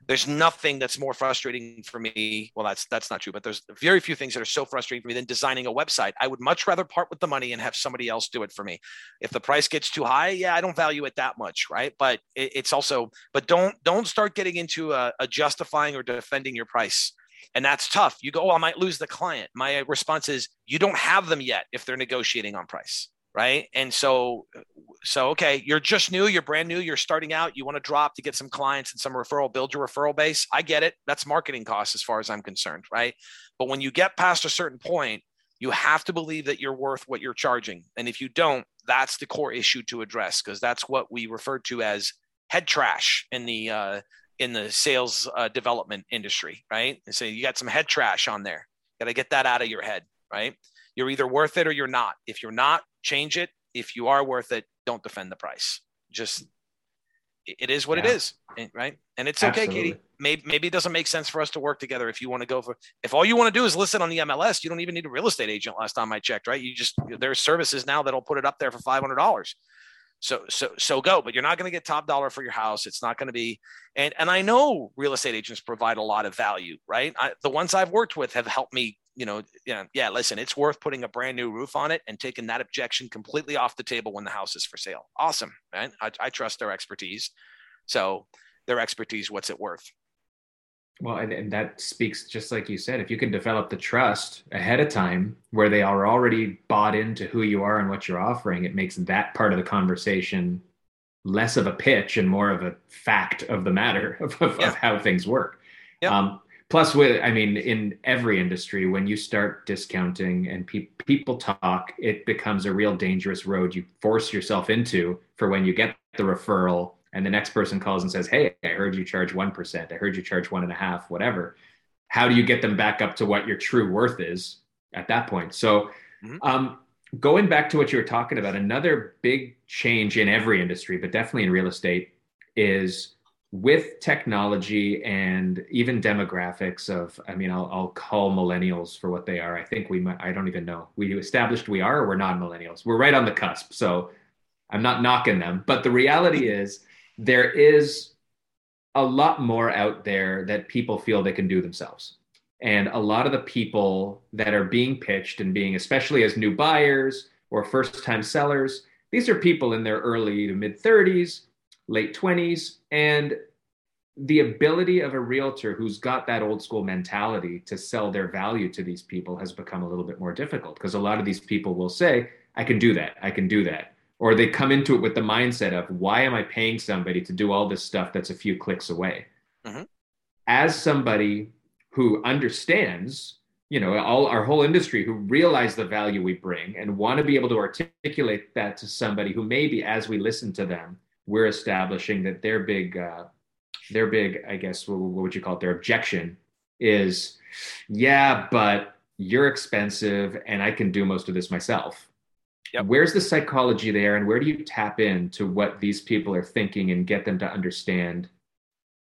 There's nothing that's more frustrating for me. Well, that's that's not true, but there's very few things that are so frustrating for me than designing a website. I would much rather part with the money and have somebody else do it for me. If the price gets too high, yeah, I don't value it that much, right? But it, it's also, but don't don't start getting into a, a justifying or defending your price. And that's tough. You go, oh, I might lose the client. My response is, you don't have them yet if they're negotiating on price, right? And so, so okay, you're just new, you're brand new, you're starting out, you want to drop to get some clients and some referral, build your referral base. I get it. That's marketing costs as far as I'm concerned, right? But when you get past a certain point, you have to believe that you're worth what you're charging. And if you don't, that's the core issue to address, because that's what we refer to as head trash in the uh in the sales uh, development industry, right? And so you got some head trash on there. Got to get that out of your head, right? You're either worth it or you're not. If you're not, change it. If you are worth it, don't defend the price. Just, it is what yeah. it is, right? And it's Absolutely. Okay, Katie. Maybe, maybe it doesn't make sense for us to work together if you want to go for, if all you want to do is listen on the M L S, you don't even need a real estate agent last time I checked, right? You just, there are services now that'll put it up there for five hundred dollars. So, so, so go, but you're not going to get top dollar for your house. It's not going to be, and, and I know real estate agents provide a lot of value, right? I, the ones I've worked with have helped me, you know, you know, yeah, listen, it's worth putting a brand new roof on it and taking that objection completely off the table when the house is for sale. Awesome, man. I, I trust their expertise. So their expertise, what's it worth? Well, and, and that speaks, just like you said, if you can develop the trust ahead of time where they are already bought into who you are and what you're offering, it makes that part of the conversation less of a pitch and more of a fact of the matter of, of, yeah. of how things work. Yeah. Um, plus, with I mean, in every industry, when you start discounting and pe- people talk, it becomes a real dangerous road you force yourself into for when you get the referral. And the next person calls and says, hey, I heard you charge one percent. I heard you charge one and a half, whatever. How do you get them back up to what your true worth is at that point? So mm-hmm. um, going back to what you were talking about, another big change in every industry, but definitely in real estate, is with technology and even demographics of, I mean, I'll, I'll call millennials for what they are. I think we might, I don't even know. We established we are, or we're not millennials. We're right on the cusp. So I'm not knocking them, but the reality is there is a lot more out there that people feel they can do themselves. And a lot of the people that are being pitched and being, especially as new buyers or first-time sellers, these are people in their early to mid thirties, late twenties, and the ability of a realtor who's got that old school mentality to sell their value to these people has become a little bit more difficult, because a lot of these people will say, I can do that, I can do that. Or they come into it with the mindset of, why am I paying somebody to do all this stuff that's a few clicks away? Mm-hmm. As somebody who understands, you know, all our whole industry, who realize the value we bring and want to be able to articulate that to somebody who maybe, as we listen to them, we're establishing that their big, uh, their big, I guess, what, what would you call it? Their objection is, yeah, but you're expensive and I can do most of this myself. Yep. Where's the psychology there? And where do you tap into what these people are thinking and get them to understand?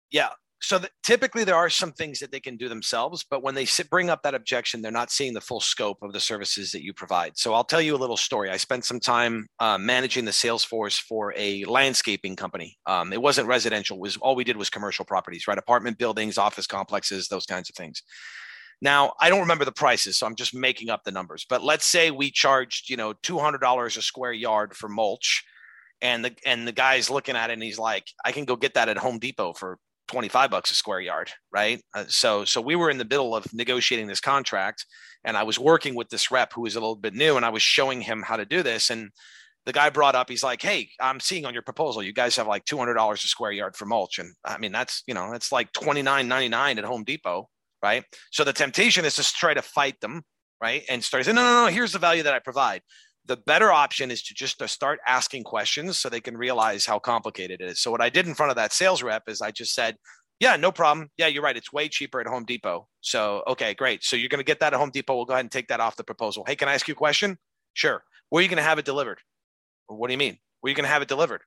Yeah. So the, typically there are some things that they can do themselves, but when they sit, bring up that objection, they're not seeing the full scope of the services that you provide. So I'll tell you a little story. I spent some time uh, managing the sales force for a landscaping company. Um, it wasn't residential. It was, all we did was commercial properties, right? Apartment buildings, office complexes, those kinds of things. Now, I don't remember the prices, so I'm just making up the numbers. But let's say we charged, you know, two hundred dollars a square yard for mulch, and the and the guy's looking at it and he's like, I can go get that at Home Depot for twenty-five bucks a square yard, right? Uh, so, so we were in the middle of negotiating this contract, and I was working with this rep who was a little bit new, and I was showing him how to do this. And the guy brought up, he's like, hey, I'm seeing on your proposal, you guys have like two hundred dollars a square yard for mulch. And I mean, that's, you know, that's like twenty-nine ninety-nine at Home Depot, right? So the temptation is to try to fight them, right? And start saying, no, no, no, here's the value that I provide. The better option is to just to start asking questions so they can realize how complicated it is. So what I did in front of that sales rep is I just said, yeah, no problem. Yeah, you're right. It's way cheaper at Home Depot. So, okay, great. So you're going to get that at Home Depot. We'll go ahead and take that off the proposal. Hey, can I ask you a question? Sure. Where are you going to have it delivered? What do you mean? Where are you going to have it delivered?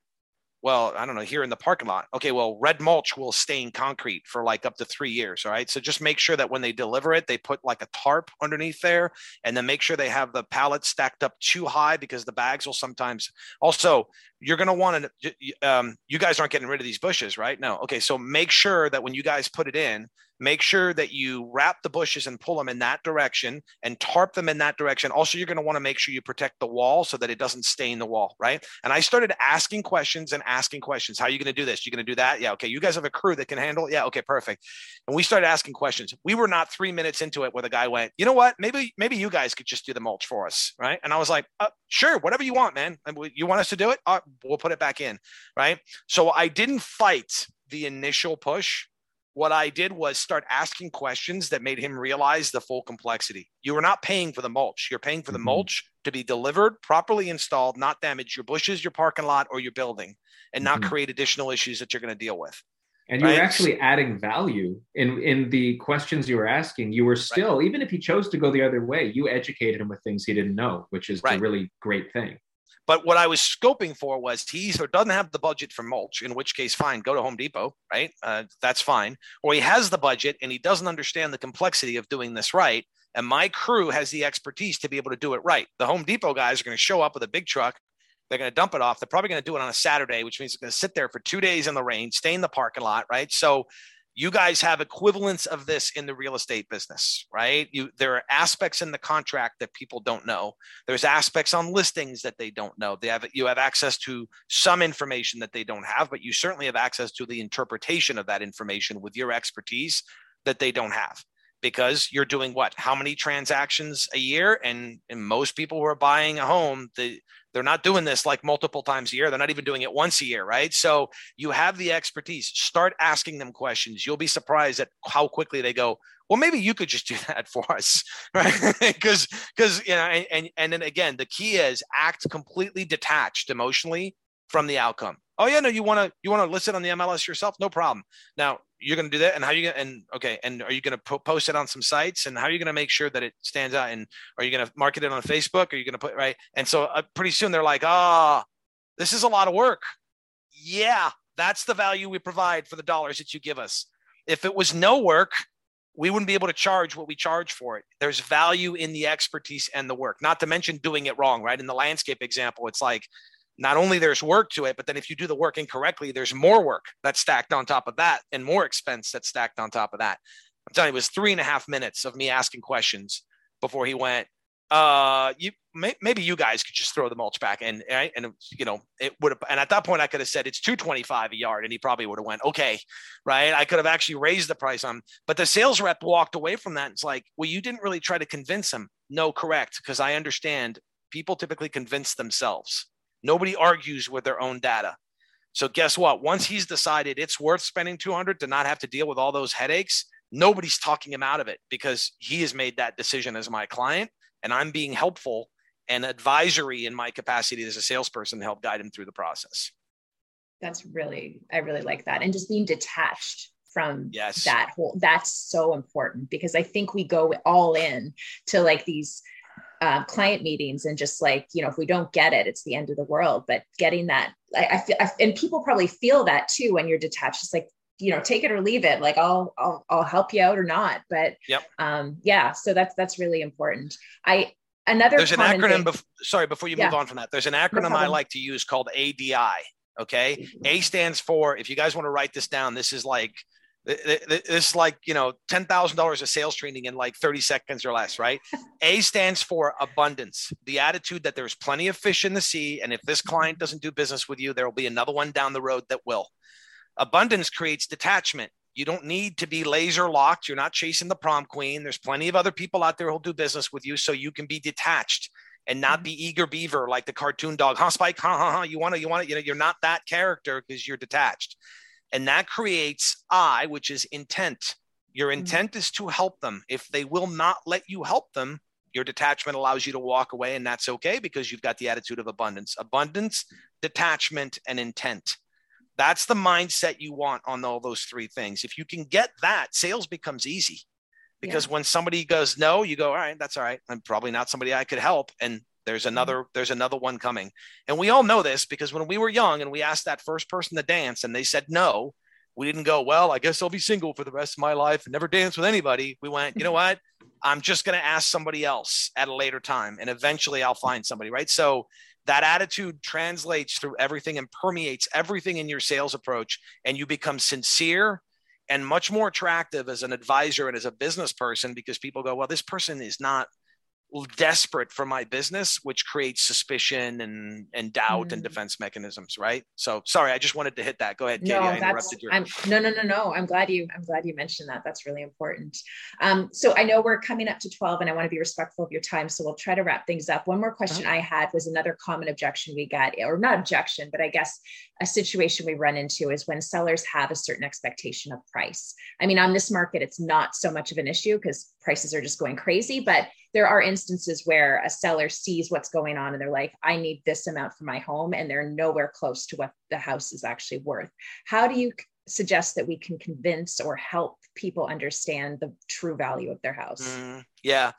Well, I don't know, here in the parking lot. Okay, well, red mulch will stain concrete for like up to three years, all right? So just make sure that when they deliver it, they put like a tarp underneath there, and then make sure they have the pallets stacked up too high, because the bags will sometimes – also, you're going to want to um, – you guys aren't getting rid of these bushes, right? No. Okay, so make sure that when you guys put it in, make sure that you wrap the bushes and pull them in that direction and tarp them in that direction. Also, you're going to want to make sure you protect the wall so that it doesn't stain the wall, right? And I started asking questions and asking questions. How are you going to do this? You're going to do that? Yeah, okay. You guys have a crew that can handle it? Yeah, okay, perfect. And we started asking questions. We were not three minutes into it where the guy went, you know what? Maybe maybe you guys could just do the mulch for us, right? And I was like, uh, sure, whatever you want, man. You want us to do it? Uh, we'll put it back in, right? So I didn't fight the initial push. What I did was start asking questions that made him realize the full complexity. You are not paying for the mulch. You're paying for the mulch to be delivered, properly installed, not damage your bushes, your parking lot, or your building, and not mm-hmm. create additional issues that you're going to deal with. And right? You're actually adding value in, in the questions you were asking. You were still, right. Even if he chose to go the other way, you educated him with things he didn't know, which is right. A really great thing. But what I was scoping for was he either doesn't have the budget for mulch, in which case, fine, go to Home Depot, right? Uh, that's fine. Or he has the budget and he doesn't understand the complexity of doing this right. And my crew has the expertise to be able to do it right. The Home Depot guys are going to show up with a big truck. They're going to dump it off. They're probably going to do it on a Saturday, which means it's going to sit there for two days in the rain, stain the parking lot, right? So you guys have equivalents of this in the real estate business, right? You, there are aspects in the contract that people don't know. There's aspects on listings that they don't know. They have, you have access to some information that they don't have, but you certainly have access to the interpretation of that information with your expertise that they don't have, because you're doing what? How many transactions a year? And, and most people who are buying a home, the They're not doing this like multiple times a year. They're not even doing it once a year, right? So you have the expertise. Start asking them questions. You'll be surprised at how quickly they go, well, maybe you could just do that for us, right? Because, because you know, and, and, and then again, the key is act completely detached emotionally from the outcome. Oh yeah, no, you want to, you want to list it on the M L S yourself? No problem. Now you're going to do that. And how you going to, and okay. And are you going to po- post it on some sites, and how are you going to make sure that it stands out? And are you going to market it on Facebook? Are you going to put, right? And so uh, pretty soon they're like, ah, oh, this is a lot of work. Yeah, That's the value we provide for the dollars that you give us. If it was no work, we wouldn't be able to charge what we charge for it. There's value in the expertise and the work, not to mention doing it wrong, right? In the landscape example, it's like, not only there's work to it, but then if you do the work incorrectly, there's more work that's stacked on top of that and more expense that's stacked on top of that. I'm telling you, it was three and a half minutes of me asking questions before he went, uh, you may, maybe you guys could just throw the mulch back. And, and, and you know, it would have, and at that point I could have said, it's two twenty-five a yard. And he probably would have went, okay. Right. I could have actually raised the price on, but the sales rep walked away from that. And it's like, well, you didn't really try to convince him. No, correct. Cause I understand people typically convince themselves. Nobody argues with their own data. So guess what? Once he's decided it's worth spending two hundred to not have to deal with all those headaches, nobody's talking him out of it because he has made that decision as my client, and I'm being helpful and advisory in my capacity as a salesperson to help guide him through the process. That's really, I really like that. And just being detached from yes. that whole, that's so important, because I think we go all in to like these uh, client meetings and just like, you know, if we don't get it, it's the end of the world. But getting that, I, I feel, I, and people probably feel that too, when you're detached, it's like, you know, take it or leave it. Like I'll, I'll, I'll help you out or not. But yep. um, yeah, so that's, that's really important. I, another, there's an acronym, bef- sorry, before you yeah. move on from that, there's an acronym no I like to use called A D I. Okay. A stands for, if you guys want to write this down, this is like, this is like, you know, ten thousand dollars of sales training in like thirty seconds or less, right? A stands for abundance, the attitude that there's plenty of fish in the sea. And if this client doesn't do business with you, there'll be another one down the road that will. Abundance creates detachment. You don't need to be laser locked. You're not chasing the prom queen. There's plenty of other people out there who'll do business with you. So you can be detached and not be eager beaver, like the cartoon dog, huh, Spike, huh, huh, huh. You want to, you want to, you know, you're not that character because you're detached. And that creates I, which is intent. Your intent is to help them. If they will not let you help them, your detachment allows you to walk away, and that's okay because you've got the attitude of abundance, abundance, detachment, and intent. That's the mindset you want on all those three things. If you can get that, sales becomes easy, because yeah. when somebody goes, no, you go, all right, that's all right. I'm probably not somebody I could help. And there's another, there's another one coming. And we all know this because when we were young and we asked that first person to dance and they said, no, we didn't go, well, I guess I'll be single for the rest of my life and never dance with anybody. We went, you know what? I'm just going to ask somebody else at a later time. And eventually I'll find somebody. Right. So that attitude translates through everything and permeates everything in your sales approach. And you become sincere and much more attractive as an advisor and as a business person, because people go, well, this person is not desperate for my business, which creates suspicion and, and doubt mm. and defense mechanisms. Right. So sorry, I just wanted to hit that. Go ahead, Katie. No, I interrupted your... I'm, no, no, no, no. I'm glad you, I'm glad you mentioned that. That's really important. Um, so I know we're coming up to twelve and I want to be respectful of your time. So we'll try to wrap things up. One more question oh. I had was another common objection we got, or not objection, but I guess a situation we run into is when sellers have a certain expectation of price. I mean, on this market, it's not so much of an issue because prices are just going crazy, but there are instances where a seller sees what's going on and they're like, I need this amount for my home, and they're nowhere close to what the house is actually worth. How do you suggest that we can convince or help people understand the true value of their house? Mm, yeah.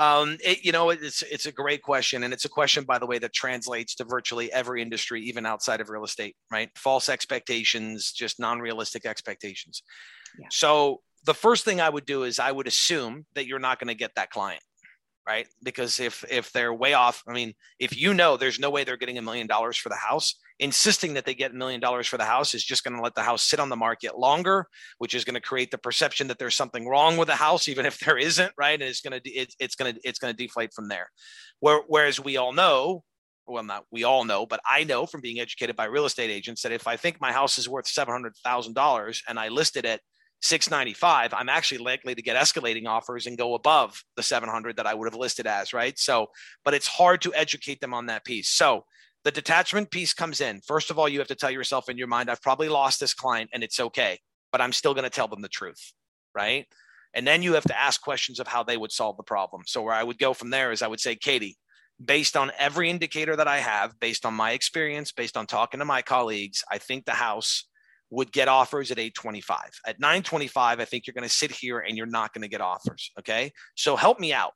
Um, it, you know, it's, it's a great question. And it's a question, by the way, that translates to virtually every industry, even outside of real estate, right? False expectations, just non-realistic expectations. Yeah. So the first thing I would do is I would assume that you're not going to get that client. Right? Because if, if they're way off, I mean, if you know, there's no way they're getting a million dollars for the house, insisting that they get a million dollars for the house is just going to let the house sit on the market longer, which is going to create the perception that there's something wrong with the house, even if there isn't, right? And it's going to, it, it's going to, it's going to deflate from there. Where, whereas we all know, well, not we all know, but I know from being educated by real estate agents that if I think my house is worth seven hundred thousand dollars and I listed it six ninety-five, I'm actually likely to get escalating offers and go above the seven hundred that I would have listed as, right? So, but it's hard to educate them on that piece. So the detachment piece comes in. First of all, you have to tell yourself in your mind, I've probably lost this client and it's okay, but I'm still going to tell them the truth, right? And then you have to ask questions of how they would solve the problem. So where I would go from there is I would say, Katie, based on every indicator that I have, based on my experience, based on talking to my colleagues, I think the house would get offers at eight twenty-five. At nine twenty-five, I think you're going to sit here and you're not going to get offers. Okay. So help me out.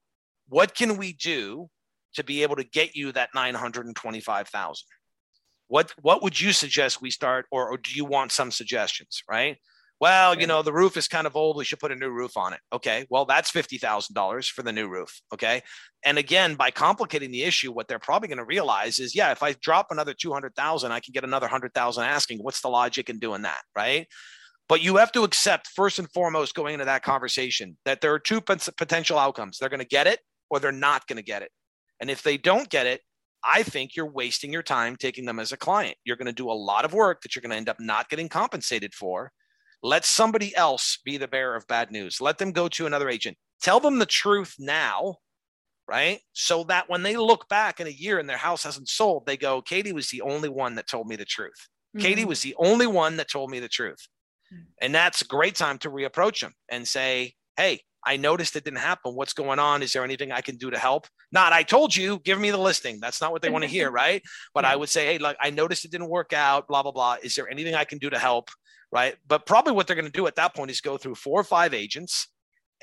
What can we do to be able to get you that nine hundred twenty-five thousand? What what would you suggest we start, or, or do you want some suggestions, right? Well, you know, the roof is kind of old. We should put a new roof on it. Okay, well, that's fifty thousand dollars for the new roof. Okay. And again, by complicating the issue, what they're probably going to realize is, yeah, if I drop another two hundred thousand, I can get another one hundred thousand asking. What's the logic in doing that, right? But you have to accept, first and foremost, going into that conversation, that there are two potential outcomes. They're going to get it, or they're not going to get it. And if they don't get it, I think you're wasting your time taking them as a client. You're going to do a lot of work that you're going to end up not getting compensated for. Let somebody else be the bearer of bad news. Let them go to another agent. Tell them the truth now, right? So that when they look back in a year and their house hasn't sold, they go, Katie was the only one that told me the truth. Mm-hmm. Katie was the only one that told me the truth. Mm-hmm. And that's a great time to reapproach them and say, hey, I noticed it didn't happen. What's going on? Is there anything I can do to help? Not, I told you, give me the listing. That's not what they want to hear, right? But yeah. I would say, hey, like, I noticed it didn't work out, blah, blah, blah. Is there anything I can do to help? Right. But probably what they're going to do at that point is go through four or five agents.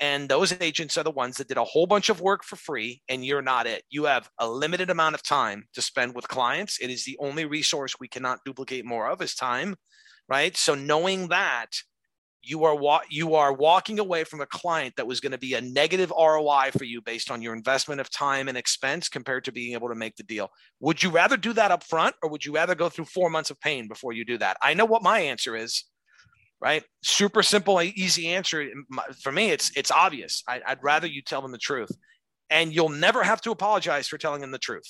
And those agents are the ones that did a whole bunch of work for free. And you're not it. You have a limited amount of time to spend with clients. It is the only resource we cannot duplicate more of is time. Right. So knowing that you are wa- you are walking away from a client that was going to be a negative R O I for you based on your investment of time and expense compared to being able to make the deal. Would you rather do that up front, or would you rather go through four months of pain before you do that? I know what my answer is. Right? Super simple, easy answer. For me, it's it's obvious. I, I'd rather you tell them the truth, and you'll never have to apologize for telling them the truth.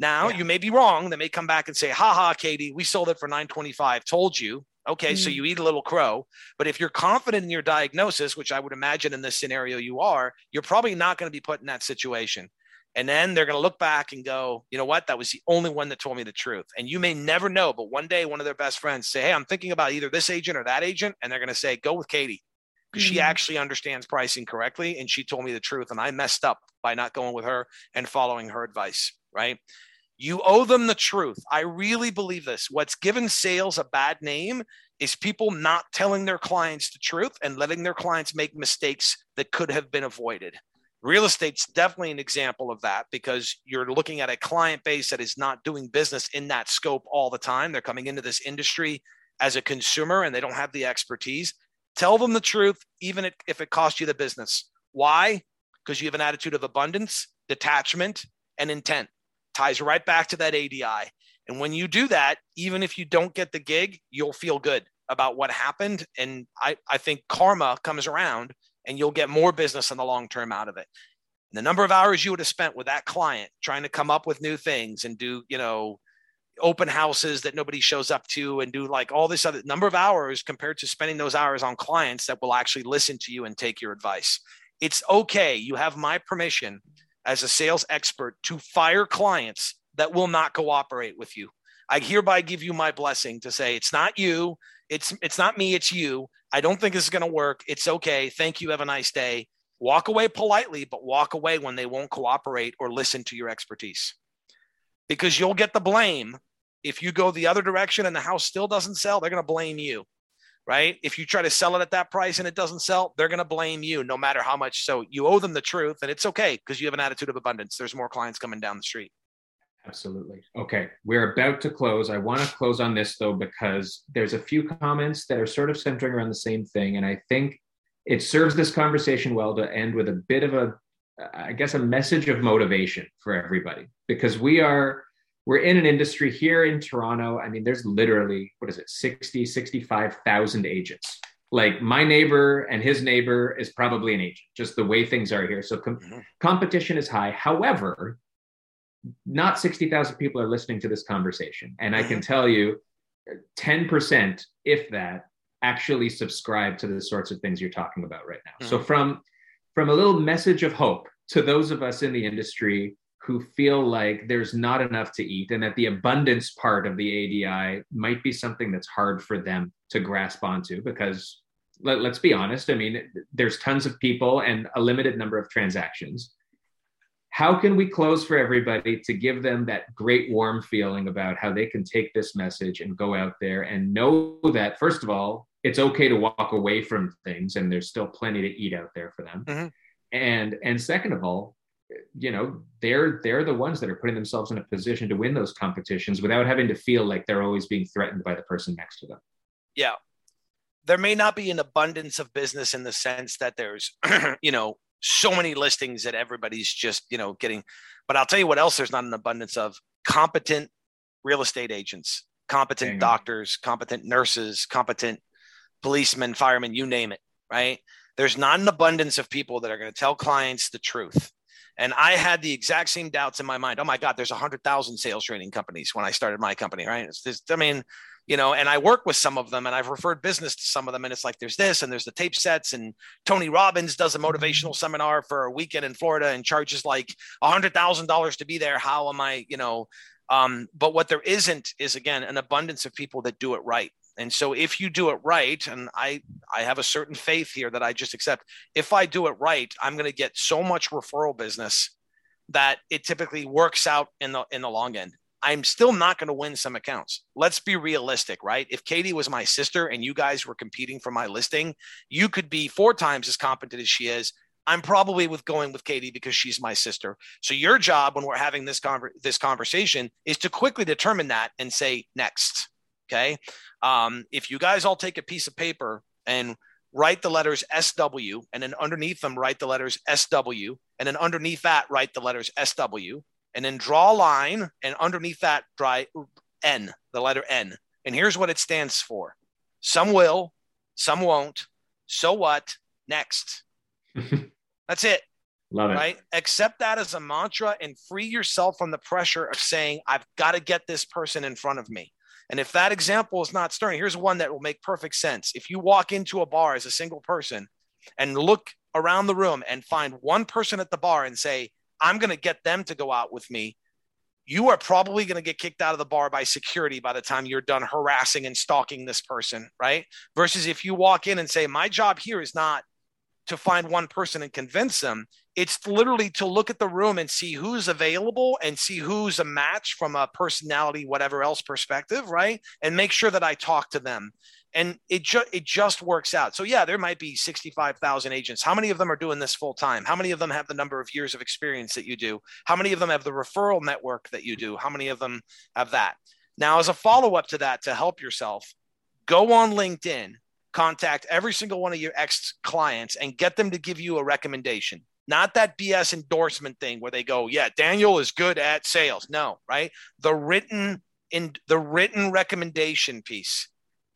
Now, yeah. You may be wrong. They may come back and say, "Ha ha, Katie, we sold it for nine twenty-five. Told you." Okay, mm-hmm. So you eat a little crow. But if you're confident in your diagnosis, which I would imagine in this scenario you are, you're probably not going to be put in that situation. And then they're going to look back and go, you know what? That was the only one that told me the truth. And you may never know, but one day one of their best friends say, hey, I'm thinking about either this agent or that agent. And they're going to say, go with Katie, because mm-hmm. she actually understands pricing correctly. And she told me the truth. And I messed up by not going with her and following her advice, right? You owe them the truth. I really believe this. What's given sales a bad name is people not telling their clients the truth and letting their clients make mistakes that could have been avoided. Real estate's definitely an example of that, because you're looking at a client base that is not doing business in that scope all the time. They're coming into this industry as a consumer and they don't have the expertise. Tell them the truth, even if it costs you the business. Why? Because you have an attitude of abundance, detachment, and intent. Ties right back to that A D I. And when you do that, even if you don't get the gig, you'll feel good about what happened. And I, I think karma comes around, and you'll get more business in the long term out of it. And the number of hours you would have spent with that client trying to come up with new things and do, you know, open houses that nobody shows up to and do like all this other number of hours compared to spending those hours on clients that will actually listen to you and take your advice. It's okay. You have my permission as a sales expert to fire clients that will not cooperate with you. I hereby give you my blessing to say, it's not you. It's, it's not me. It's you. I don't think this is going to work. It's okay. Thank you. Have a nice day. Walk away politely, but walk away when they won't cooperate or listen to your expertise, because you'll get the blame. If you go the other direction and the house still doesn't sell, they're going to blame you, right? If you try to sell it at that price and it doesn't sell, they're going to blame you no matter how much. So you owe them the truth, and it's okay because you have an attitude of abundance. There's more clients coming down the street. Absolutely. Okay. We're about to close. I want to close on this though, because there's a few comments that are sort of centering around the same thing. And I think it serves this conversation well to end with a bit of a, I guess, a message of motivation for everybody, because we are, we're in an industry here in Toronto. I mean, there's literally, what is it? sixty, sixty-five thousand agents. Like my neighbor and his neighbor is probably an agent, just the way things are here. So com- competition is high. However, not sixty thousand people are listening to this conversation. And I can tell you ten percent, if that, actually subscribe to the sorts of things you're talking about right now. Mm-hmm. So from, from a little message of hope to those of us in the industry who feel like there's not enough to eat and that the abundance part of the A D I might be something that's hard for them to grasp onto, because let, let's be honest, I mean, there's tons of people and a limited number of transactions. How can we close for everybody to give them that great warm feeling about how they can take this message and go out there and know that, first of all, it's okay to walk away from things and there's still plenty to eat out there for them. Mm-hmm. And and second of all, you know, they're they're the ones that are putting themselves in a position to win those competitions without having to feel like they're always being threatened by the person next to them. Yeah. There may not be an abundance of business in the sense that there's, you know, so many listings that everybody's just, you know, getting. But I'll tell you what else there's not an abundance of: competent real estate agents, competent Dang. doctors, competent nurses, competent policemen, firemen, you name it, right? There's not an abundance of people that are going to tell clients the truth. And I had the exact same doubts in my mind. Oh my God, there's one hundred thousand sales training companies when I started my company, right? It's just, I mean, you know, and I work with some of them and I've referred business to some of them. And it's like, there's this and there's the tape sets, and Tony Robbins does a motivational seminar for a weekend in Florida and charges like one hundred thousand dollars to be there. How am I, you know, um, but what there isn't is, again, an abundance of people that do it right. And so if you do it right, and I, I have a certain faith here that I just accept, if I do it right, I'm going to get so much referral business that it typically works out in the, in the long end. I'm still not going to win some accounts. Let's be realistic, right? If Katie was my sister and you guys were competing for my listing, you could be four times as competent as she is. I'm probably with going with Katie because she's my sister. So your job when we're having this conver- this conversation is to quickly determine that and say next. Okay. Um, if you guys all take a piece of paper and write the letters S W, and then underneath them, write the letters S W, and then underneath that, write the letters S W, and then draw a line, and underneath that, draw N, the letter N. And here's what it stands for. Some will, some won't. So what? Next. That's it. Love it. Right? Accept that as a mantra and free yourself from the pressure of saying, I've got to get this person in front of me. And if that example is not stirring, here's one that will make perfect sense. If you walk into a bar as a single person and look around the room and find one person at the bar and say, I'm going to get them to go out with me, you are probably going to get kicked out of the bar by security by the time you're done harassing and stalking this person, right? Versus if you walk in and say, my job here is not to find one person and convince them. It's literally to look at the room and see who's available and see who's a match from a personality, whatever else perspective, right? And make sure that I talk to them. And it, ju- it just works out. So yeah, there might be sixty-five thousand agents. How many of them are doing this full time? How many of them have the number of years of experience that you do? How many of them have the referral network that you do? How many of them have that? Now, as a follow-up to that, to help yourself, go on LinkedIn, contact every single one of your ex-clients and get them to give you a recommendation. Not that B S endorsement thing where they go, yeah, Daniel is good at sales. No, right? The written in the written recommendation piece.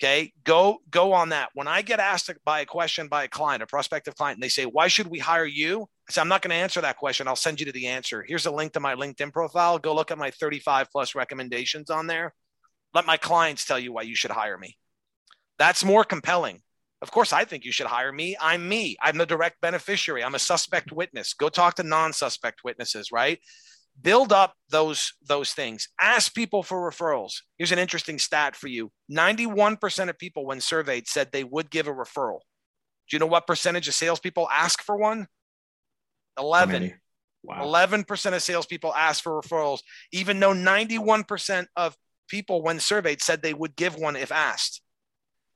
Okay. Go, go on that. When I get asked by a question by a client, a prospective client, and they say, why should we hire you? I say, I'm not going to answer that question. I'll send you to the answer. Here's a link to my LinkedIn profile. Go look at my thirty-five plus recommendations on there. Let my clients tell you why you should hire me. That's more compelling. Of course, I think you should hire me. I'm me. I'm the direct beneficiary. I'm a suspect witness. Go talk to non-suspect witnesses, right? Build up those, those things. Ask people for referrals. Here's an interesting stat for you. ninety-one percent of people when surveyed said they would give a referral. Do you know what percentage of salespeople ask for one? eleven. Wow. eleven percent of salespeople ask for referrals, even though ninety-one percent of people when surveyed said they would give one if asked.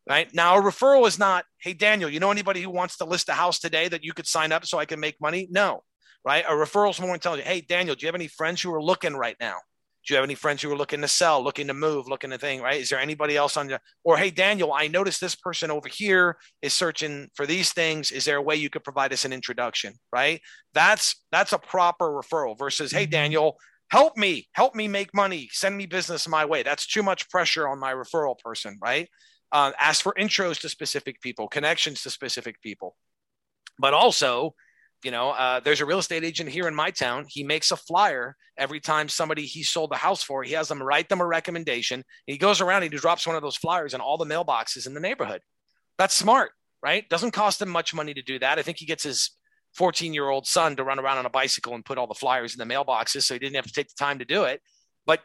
Right? Now, a referral is not, hey, Daniel, you know anybody who wants to list a house today that you could sign up so I can make money? No, right? A referral is someone telling you, hey, Daniel, do you have any friends who are looking right now? Do you have any friends who are looking to sell, looking to move, looking to thing, right? Is there anybody else on your, or hey, Daniel, I noticed this person over here is searching for these things. Is there a way you could provide us an introduction, right? That's, that's a proper referral versus, hey, Daniel, help me, help me make money, send me business my way. That's too much pressure on my referral person, right? Uh, ask for intros to specific people, connections to specific people. But also, you know, uh, there's a real estate agent here in my town. He makes a flyer every time somebody he sold the house for. He has them write them a recommendation. He goes around and he drops one of those flyers in all the mailboxes in the neighborhood. That's smart, right? Doesn't cost him much money to do that. I think he gets his fourteen-year-old son to run around on a bicycle and put all the flyers in the mailboxes, so he didn't have to take the time to do it. But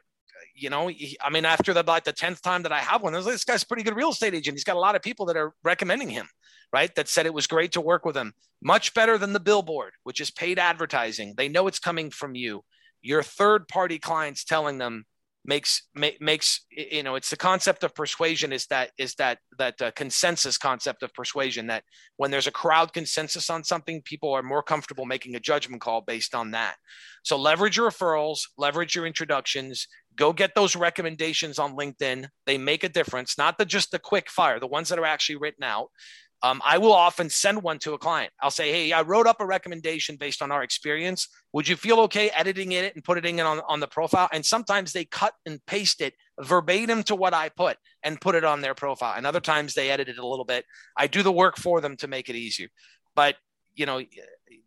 you know, I mean, after the, like the tenth time that I have one, I was like, this guy's a pretty good real estate agent. He's got a lot of people that are recommending him, right? That said it was great to work with him. Much better than the billboard, which is paid advertising. They know it's coming from you. Your third party clients telling them makes make, makes you know, it's the concept of persuasion is that is that that uh, consensus concept of persuasion, that when there's a crowd consensus on something, people are more comfortable making a judgment call based on that. So leverage your referrals, leverage your introductions, go get those recommendations on LinkedIn. They make a difference, not the just the quick fire, the ones that are actually written out. Um, I will often send one to a client. I'll say, hey, I wrote up a recommendation based on our experience. Would you feel okay editing it and putting it on, on the profile? And sometimes they cut and paste it verbatim to what I put and put it on their profile. And other times they edit it a little bit. I do the work for them to make it easier. But, you know,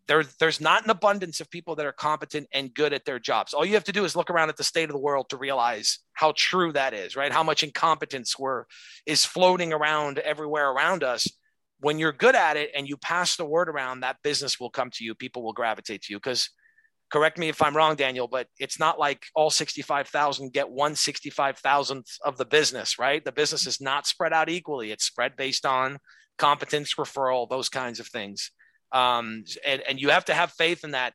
there, there's not an abundance of people that are competent and good at their jobs. All you have to do is look around at the state of the world to realize how true that is, right? How much incompetence we're, is floating around everywhere around us. When you're good at it and you pass the word around, that business will come to you. People will gravitate to you because, correct me if I'm wrong, Daniel, but it's not like all sixty-five thousand get one sixty-five thousandth of the business, right? The business is not spread out equally. It's spread based on competence, referral, those kinds of things. Um, and, and you have to have faith in that,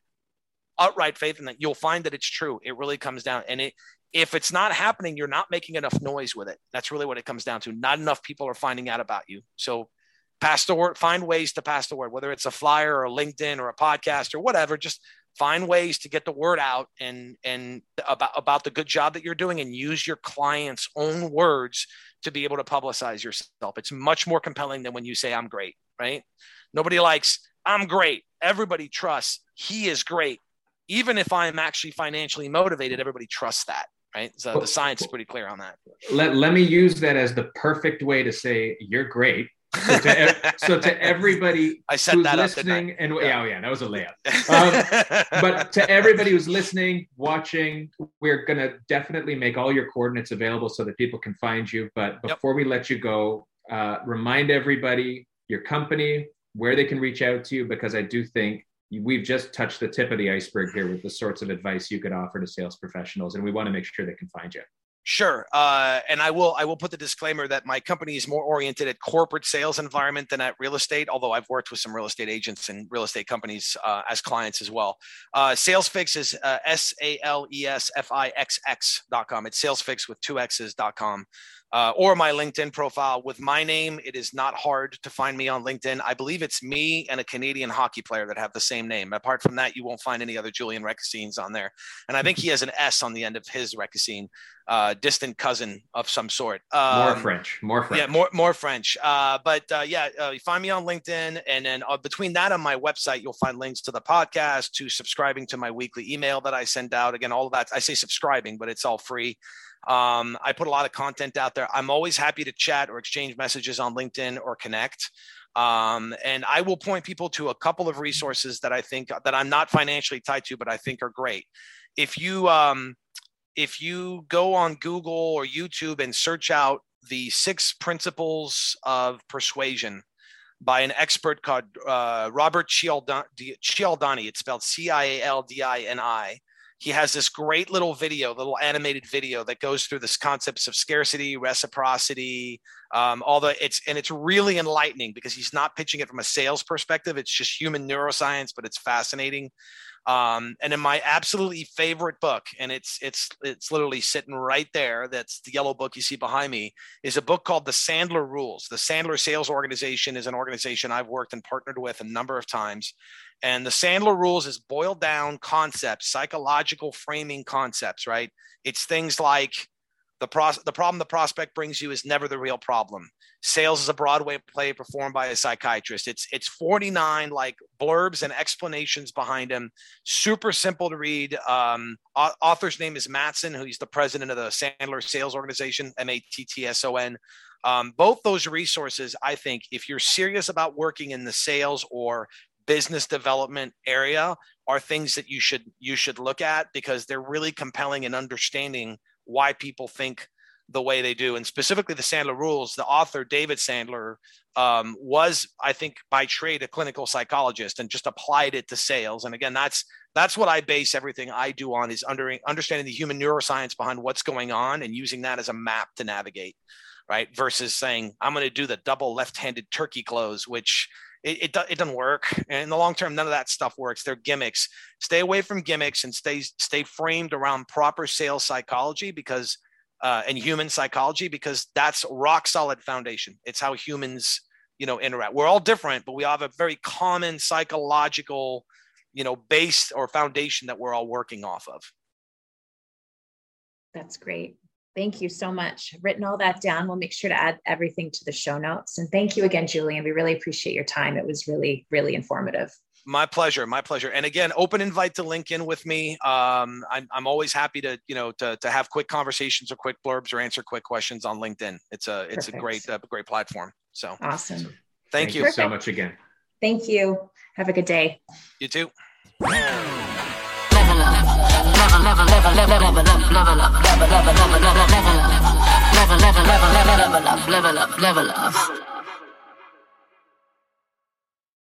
outright faith in that. You'll find that it's true. It really comes down. And it, if it's not happening, you're not making enough noise with it. That's really what it comes down to. Not enough people are finding out about you. So pass the word, find ways to pass the word, whether it's a flyer or a LinkedIn or a podcast or whatever, just find ways to get the word out and, and about, about the good job that you're doing, and use your clients' own words to be able to publicize yourself. It's much more compelling than when you say, I'm great, right? Nobody likes, I'm great. Everybody trusts he is great. Even if I'm actually financially motivated, everybody trusts that. Right. So the science is pretty clear on that. Let, let me use that as the perfect way to say you're great. So to, so to everybody I set who's that listening, up, and yeah, oh yeah, that was a layup. Um, but to everybody who's listening, watching, we're gonna definitely make all your coordinates available so that people can find you. But before yep. we let you go, uh, remind everybody your company, where they can reach out to you, because I do think we've just touched the tip of the iceberg here with the sorts of advice you could offer to sales professionals, and we want to make sure they can find you. Sure. Uh, and I will I will put the disclaimer that my company is more oriented at corporate sales environment than at real estate, although I've worked with some real estate agents and real estate companies uh, as clients as well. Uh, SalesFix is uh, S A L E S F I X X dot com. It's SalesFix with two X's dot com. Uh, or my LinkedIn profile with my name. It is not hard to find me on LinkedIn. I believe it's me and a Canadian hockey player that have the same name. Apart from that, you won't find any other Julian Rekesines on there. And I think he has an S on the end of his Rekesine, uh, distant cousin of some sort. Um, more French, more French. Yeah, more more French. Uh, but uh, yeah, uh, you find me on LinkedIn. And then uh, between that and my website, you'll find links to the podcast, to subscribing to my weekly email that I send out. Again, all of that, I say subscribing, but it's all free. Um, I put a lot of content out there. I'm always happy to chat or exchange messages on LinkedIn or connect. Um, and I will point people to a couple of resources that I think that I'm not financially tied to, but I think are great. If you, um, if you go on Google or YouTube and search out the six principles of persuasion by an expert called, uh, Robert Cialdini, it's spelled C I A L D I N I. He has this great little video, little animated video that goes through this concepts of scarcity, reciprocity, um, all the it's and it's really enlightening because he's not pitching it from a sales perspective. It's just human neuroscience, but it's fascinating. Um, and in my absolutely favorite book, and it's it's it's literally sitting right there. That's the yellow book you see behind me, is a book called The Sandler Rules. The Sandler Sales Organization is an organization I've worked and partnered with a number of times. And the Sandler Rules is boiled down concepts, psychological framing concepts, right? It's things like the, pro- the problem the prospect brings you is never the real problem. Sales is a Broadway play performed by a psychiatrist. It's it's forty-nine like blurbs and explanations behind them. Super simple to read. Um, author's name is Mattson, who's the president of the Sandler Sales Organization, M A T T S O N. Um, both those resources, I think, if you're serious about working in the sales or business development area, are things that you should you should look at, because they're really compelling in understanding why people think the way they do. And specifically the Sandler Rules, the author, David Sandler, um, was, I think, by trade a clinical psychologist and just applied it to sales. And again, that's that's what I base everything I do on, is under, understanding the human neuroscience behind what's going on and using that as a map to navigate, right? Versus saying, I'm going to do the double left-handed turkey close, which It, it, do, it doesn't work. And in the long term, none of that stuff works. They're gimmicks. Stay away from gimmicks and stay stay framed around proper sales psychology because uh, and human psychology, because that's rock solid foundation. It's how humans, you know, interact. We're all different, but we have a very common psychological, you know, base or foundation that we're all working off of. That's great. Thank you so much. Written all that down. We'll make sure to add everything to the show notes. And thank you again, Julian. We really appreciate your time. It was really, really informative. My pleasure. My pleasure. And again, open invite to link in with me. Um, I'm, I'm always happy to, you know, to, to have quick conversations or quick blurbs or answer quick questions on LinkedIn. It's a, it's Perfect. a great, uh, great platform. So awesome. So, thank, thank you Perfect. so much again. Thank you. Have a good day. You too. Level up, level up, level up, level up, level up, level up, level up, level up, level up, level up, level up, level up, level up, level up, level up.